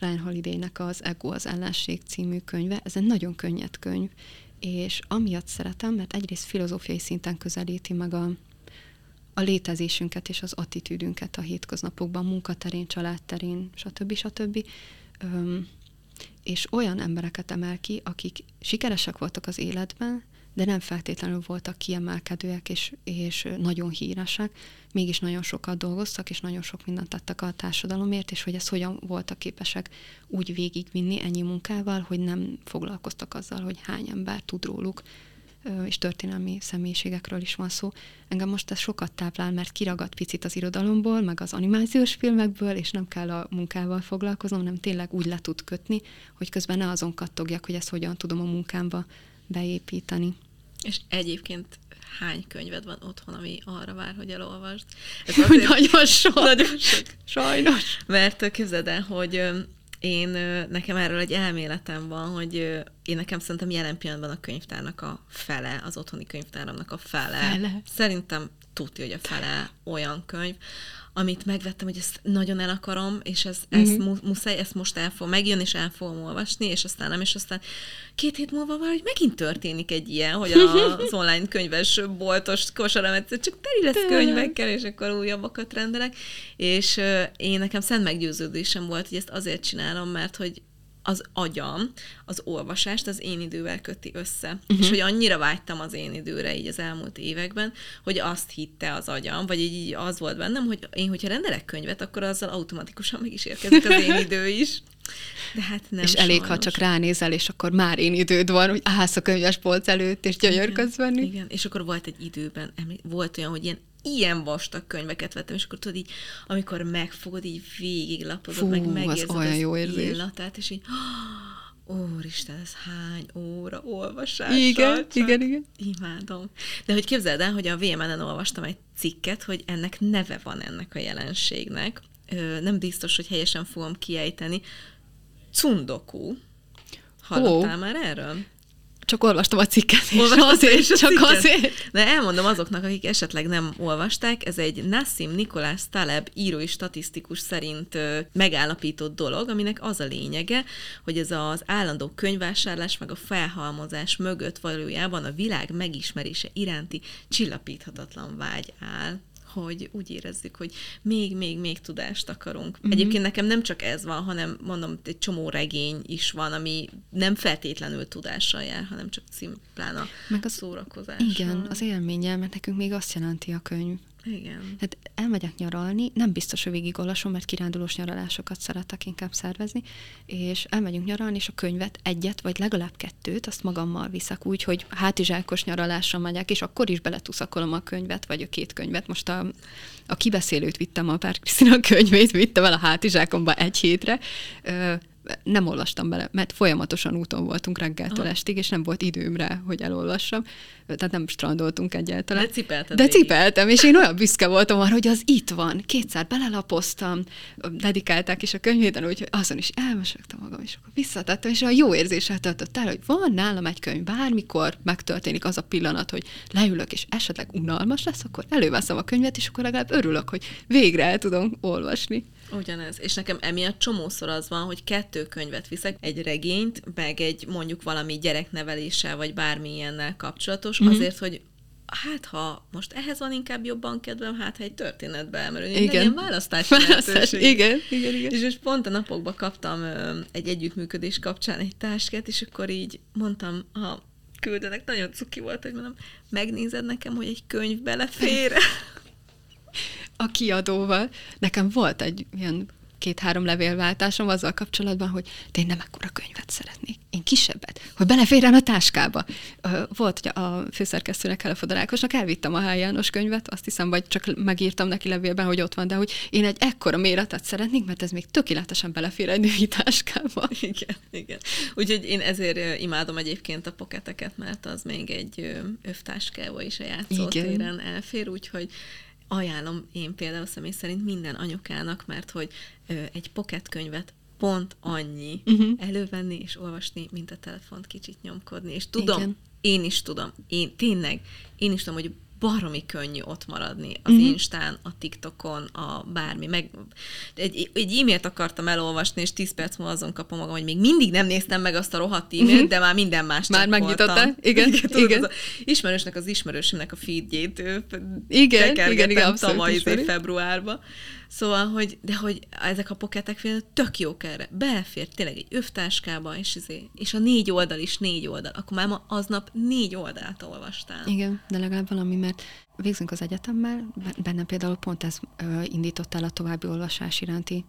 Ryan Holiday-nek az Ego az ellenség című könyve. Ez egy nagyon könnyed könyv, és amiatt szeretem, mert egyrészt filozófiai szinten közelíti meg a létezésünket és az attitűdünket a hétköznapokban, munkaterén, családterén, stb. És olyan embereket emel ki, akik sikeresek voltak az életben, de nem feltétlenül voltak kiemelkedőek és nagyon híresek, mégis nagyon sokat dolgoztak, és nagyon sok mindent tettek a társadalomért, és hogy ezt hogyan voltak képesek úgy végigvinni ennyi munkával, hogy nem foglalkoztak azzal, hogy hány ember tud róluk, és történelmi személyiségekről is van szó. Engem most ez sokat táplál, mert kiragad picit az irodalomból, meg az animációs filmekből, és nem kell a munkával foglalkoznom, hanem tényleg úgy le tud kötni, hogy közben ne azon kattogjak, hogy ezt hogyan tudom a munkámba beépíteni. És egyébként hány könyved van otthon, ami arra vár, hogy elolvasd? Ez azért nagyon sok. Sajnos. Mert képzeld el, hogy nekem erről egy elméletem van, hogy nekem szerintem jelen pillanatban a könyvtárnak a fele, az otthoni könyvtáramnak a fele. Szerintem tudja, hogy a fele olyan könyv, amit megvettem, hogy ezt nagyon el akarom, és ezt most el fogom megjönni, és el fogom olvasni, és aztán nem, és aztán 2 hét múlva valahogy megint történik egy ilyen, hogy az online könyves boltos kosaram egyszer csak teli lesz könyvekkel, és akkor újabbakat rendelek, és én nekem szent meggyőződésem volt, hogy ezt azért csinálom, mert hogy az agyam az olvasást az én idővel köti össze. És hogy annyira vágytam az én időre így az elmúlt években, hogy azt hitte az agyam, vagy így az volt bennem, hogy én, hogyha rendelek könyvet, akkor azzal automatikusan meg is érkezik az én idő is. De hát nem. És elég, ha csak ránézel, és akkor már én időd van, hogy állsz a könyvespolc előtt, és gyönyörködsz bennük. Igen, és akkor volt egy időben, volt olyan, hogy ilyen vastag könyveket vettem, és akkor tudod így, amikor megfogod, így végiglapozod, megérzed az illatát, és így, úristen, ez hány óra olvasással. Igen. Imádom. De hogy képzeld el, hogy a VMN-en olvastam egy cikket, hogy ennek neve van ennek a jelenségnek. Nem biztos, hogy helyesen fogom kiejteni. Cundoku. Hallottál már erről? Csak olvastam a cikket, és csak azért. De elmondom azoknak, akik esetleg nem olvasták, ez egy Nassim Nicholas Taleb írói statisztikus szerint megállapított dolog, aminek az a lényege, hogy ez az állandó könyvvásárlás meg a felhalmozás mögött valójában a világ megismerése iránti csillapíthatatlan vágy áll. Hogy úgy érezzük, hogy még tudást akarunk. Egyébként nekem nem csak ez van, hanem mondom, egy csomó regény is van, ami nem feltétlenül tudással jár, hanem csak szimplán a szórakozással. Igen, az élménnyel, mert nekünk még azt jelenti a könyv, Igen. Hát elmegyek nyaralni, nem biztos, hogy végigolvasom, mert kirándulós nyaralásokat szeretek inkább szervezni, és elmegyünk nyaralni, és a könyvet, egyet, vagy legalább kettőt, azt magammal viszek úgy, hogy hátizsákos nyaralásra megyek, és akkor is beletuszakolom a könyvet, vagy a két könyvet. Most a kibeszélőt vittem, a Pár Krisztina könyvét vittem el a hátizsákomba egy hétre. Nem olvastam bele, mert folyamatosan úton voltunk reggeltől estig, és nem volt időmre, hogy elolvassam. Tehát nem strandoltunk egyáltalán. De cipeltem, és én olyan büszke voltam arra, hogy az itt van. 200 belelapoztam, dedikálták is a könyvét, úgyhogy azon is elmesegtem magam, és akkor visszatettem, és a jó érzéssel töltött el, hogy van nálam egy könyv, bármikor megtörténik az a pillanat, hogy leülök, és esetleg unalmas lesz, akkor előveszem a könyvet, és akkor legalább örülök, hogy végre el tudom olvasni. Ugyanez. És nekem emiatt csomószor az van, hogy kettő könyvet viszek, egy regényt, meg egy mondjuk valami gyerekneveléssel, vagy bármi ilyennel kapcsolatos, azért, hogy hát ha most ehhez van inkább jobban kedvem, hát ha egy történetbe elmerül, hogy legyen választási lehetőség. Igen. És most pont a napokban kaptam egy együttműködés kapcsán egy táskát, és akkor így mondtam, ha küldenek, nagyon cuki volt, hogy mondom, megnézed nekem, hogy egy könyv belefér a kiadóval. Nekem volt egy ilyen 2-3 levélváltásom azzal kapcsolatban, hogy de én nem ekkora könyvet szeretnék, én kisebbet, hogy beleférjen a táskába. Volt, hogy a főszerkesztőnek, Helefodor Ákosnak elvittem a Háy János könyvet, azt hiszem, vagy csak megírtam neki levélben, hogy ott van, de hogy én egy ekkora méretet szeretnék, mert ez még tökéletesen belefér egy női táskába. Igen. Úgyhogy én ezért imádom egyébként a poketeket, mert az még egy övtáskába is a játszótéren elfér, úgyhogy ajánlom én például személy szerint minden anyukának, mert hogy egy pocketkönyvet pont annyi elővenni és olvasni, mint a telefont kicsit nyomkodni. És tudom, én is tudom, hogy baromi könnyű ott maradni az Instán, a TikTokon, a bármi. Meg egy e-mailt akartam elolvasni, és 10 perc múlva azon kapom magam, hogy még mindig nem néztem meg azt a rohadt e-mailt, de már minden mást már megnyitottál. Igen. Az ismerősnek, az ismerősömnek a feedjét tekergetem tavaly februárban. Szóval, hogy, de hogy ezek a poketek tök jók erre. Belefér tényleg egy övtáskába, és a 4 oldal is 4 oldal. Akkor már ma aznap 4 oldalt olvastál. Igen, de legalább valami, mert végzünk az egyetemmel, bennem például pont ez indított el a további olvasás iránti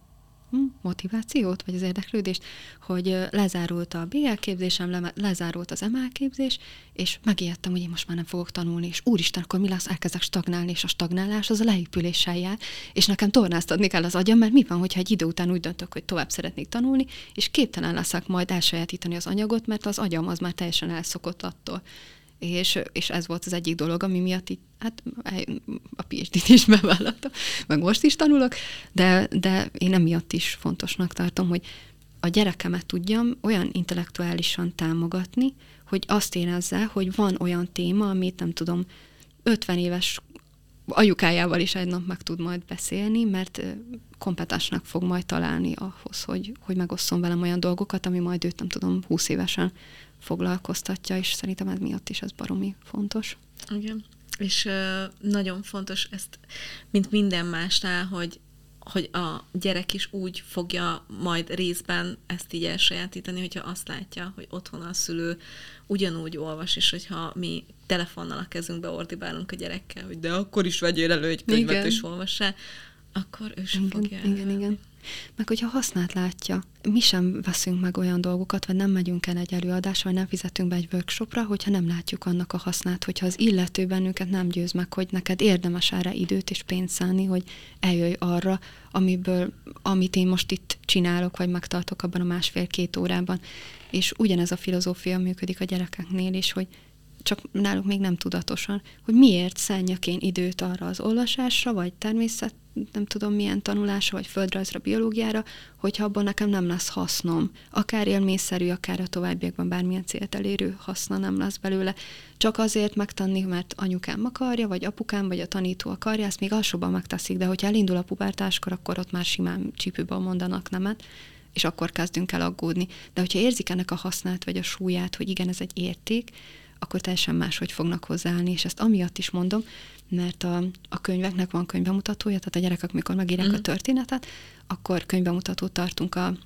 motivációt, vagy az érdeklődést, hogy lezárult a BL képzésem, lezárult az ML képzés, és megijedtem, hogy én most már nem fogok tanulni, és úristen, akkor mi lesz, elkezdek stagnálni, és a stagnálás az a leépüléssel jár, és nekem tornáztatni kell az agyam, mert mi van, hogyha egy idő után úgy döntök, hogy tovább szeretnék tanulni, és képtelen leszek majd elsajátítani az anyagot, mert az agyam az már teljesen elszokott attól. És ez volt az egyik dolog, ami miatt itt, hát a PhD-t is bevállaltam, meg most is tanulok, de én emiatt is fontosnak tartom, hogy a gyerekemet tudjam olyan intellektuálisan támogatni, hogy azt érezze, hogy van olyan téma, amit nem tudom, 50 éves anyukájával is egy nap meg tud majd beszélni, mert kompetensnak fog majd találni ahhoz, hogy megosszon velem olyan dolgokat, ami majd őt, nem tudom, 20 évesen foglalkoztatja, és szerintem ez miatt is ez baromi fontos. Igen, és nagyon fontos ezt, mint minden másnál, hogy a gyerek is úgy fogja majd részben ezt így elsajátítani, hogyha azt látja, hogy otthon a szülő ugyanúgy olvas, és hogyha mi telefonnal a kezünkbe ordibálunk a gyerekkel, hogy de akkor is vegyél elő egy könyvet, és olvassál, akkor ő sem fogja elvenni. Igen. Meg hogyha hasznát látja, mi sem veszünk meg olyan dolgokat, vagy nem megyünk el egy előadásra, vagy nem fizetünk be egy workshopra, hogyha nem látjuk annak a hasznát, hogyha az illető bennünket nem győz meg, hogy neked érdemes erre időt és pénzt szánni, hogy eljöjj arra, amit én most itt csinálok, vagy megtartok abban a 1,5-2 órában. És ugyanez a filozófia működik a gyerekeknél is, hogy csak náluk még nem tudatosan, hogy miért szánjak én időt arra az olvasásra, vagy természet, nem tudom milyen tanulásra, vagy földrajzra, biológiára, hogyha abban nekem nem lesz hasznom. Akár élményszerű, akár a továbbiakban bármilyen célt elérő haszna nem lesz belőle. Csak azért megtanni, mert anyukám akarja, vagy apukám, vagy a tanító akarja, ezt még alsóban megteszik, de hogyha elindul a pubertáskor, akkor ott már simán csípőben mondanak nemet, és akkor kezdünk el aggódni. De hogyha érzik ennek a hasznát, vagy a súlyát, hogy igen, ez egy érték, akkor teljesen máshogy fognak hozzáállni, és ezt amiatt is mondom, mert a könyveknek van könyvbemutatója, tehát a gyerekek, mikor megírják a történetet, akkor könyvbemutatót tartunk a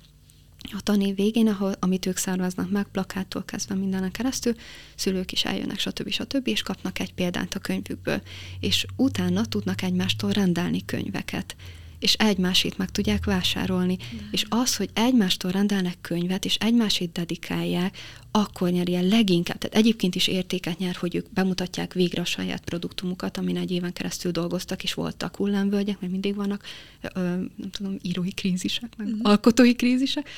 a tanév végén, ahol, amit ők szerveznek meg, plakáttól kezdve mindenen keresztül, szülők is eljönnek, stb. És kapnak egy példányt a könyvükből. És utána tudnak egymástól rendelni könyveket. És egymásét meg tudják vásárolni. De. És az, hogy egymástól rendelnek könyvet, és egymásét dedikálják, akkor nyeri el leginkább. Tehát egyébként is értéket nyer, hogy ők bemutatják végre a saját produktumukat, amin egy éven keresztül dolgoztak, és voltak hullámvölgyek, mert mindig vannak, nem tudom, írói krízisek, meg alkotói krízisek,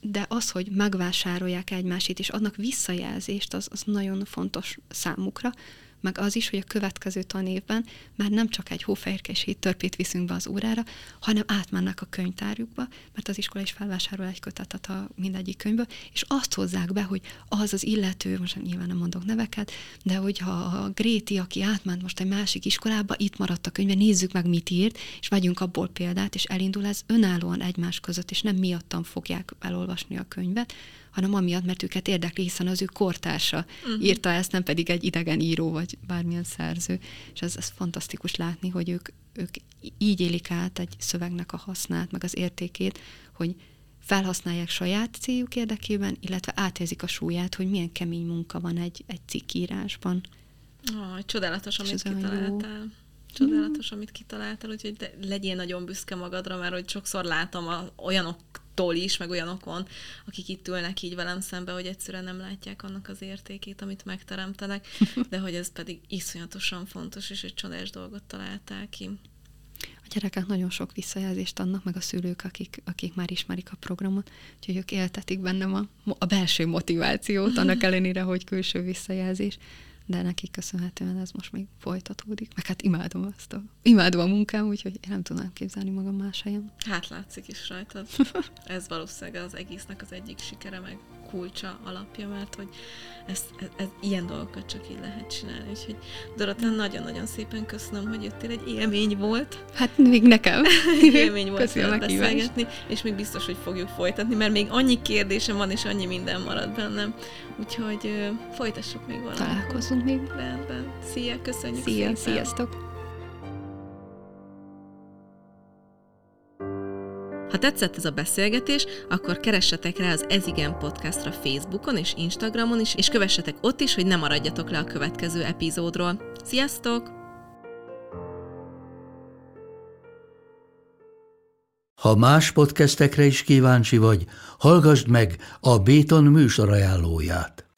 de az, hogy megvásárolják egymásét, és adnak visszajelzést, az nagyon fontos számukra, meg az is, hogy a következő tanévben már nem csak egy hófehérkés héttörpét viszünk be az órára, hanem átmennek a könyvtárjukba, mert az iskola is felvásárol egy kötetet a mindegyik könyvből, és azt hozzák be, hogy az illető, most nyilván nem mondok neveket, de hogyha a Gréti, aki átment most egy másik iskolába, itt maradt a könyve, nézzük meg, mit írt, és vegyünk abból példát, és elindul ez önállóan egymás között, és nem miattam fogják elolvasni a könyvet, hanem amiatt, mert őket érdekli, hiszen az ő kortársa írta ezt, nem pedig egy idegen író, vagy bármilyen szerző. És ez fantasztikus látni, hogy ők így élik át egy szövegnek a hasznát, meg az értékét, hogy felhasználják saját céljuk érdekében, illetve átérzik a súlyát, hogy milyen kemény munka van egy cikkírásban. Csodálatos, amit kitaláltál. Csodálatos, amit kitaláltál, úgyhogy legyél nagyon büszke magadra, mert hogy sokszor látom olyanoktól is, meg olyanokon, akik itt ülnek így velem szembe, hogy egyszerűen nem látják annak az értékét, amit megteremtenek, de hogy ez pedig iszonyatosan fontos, és egy csodás dolgot találtál ki. A gyerekek nagyon sok visszajelzést adnak, meg a szülők, akik már ismerik a programot, úgyhogy ők éltetik bennem a belső motivációt, annak ellenére, hogy külső visszajelzés. De nekik köszönhetően ez most még folytatódik. Meg hát imádom a munkám, úgyhogy én nem tudom képzelni magam más helyen. Hát látszik is rajtad. Ez valószínűleg az egésznek az egyik sikere, meg kulcsa, alapja, mert hogy ez ilyen dolgokat csak így lehet csinálni. Úgyhogy Dorottea, nagyon-nagyon szépen köszönöm, hogy jöttél. Egy élmény volt. Hát még nekem. Egy élmény volt beszélgetni, és még biztos, hogy fogjuk folytatni, mert még annyi kérdésem van, és annyi minden marad bennem. Úgyhogy folytassuk még valamit. Találkozunk még. Rendben. Szia, köszönjük szépen. Sziasztok. Ha tetszett ez a beszélgetés, akkor keressetek rá az Ez Igen podcastra Facebookon és Instagramon is, és kövessetek ott is, hogy ne maradjatok le a következő epizódról. Sziasztok! Ha más podcastekre is kíváncsi vagy, hallgassd meg a Béton műsor ajánlóját.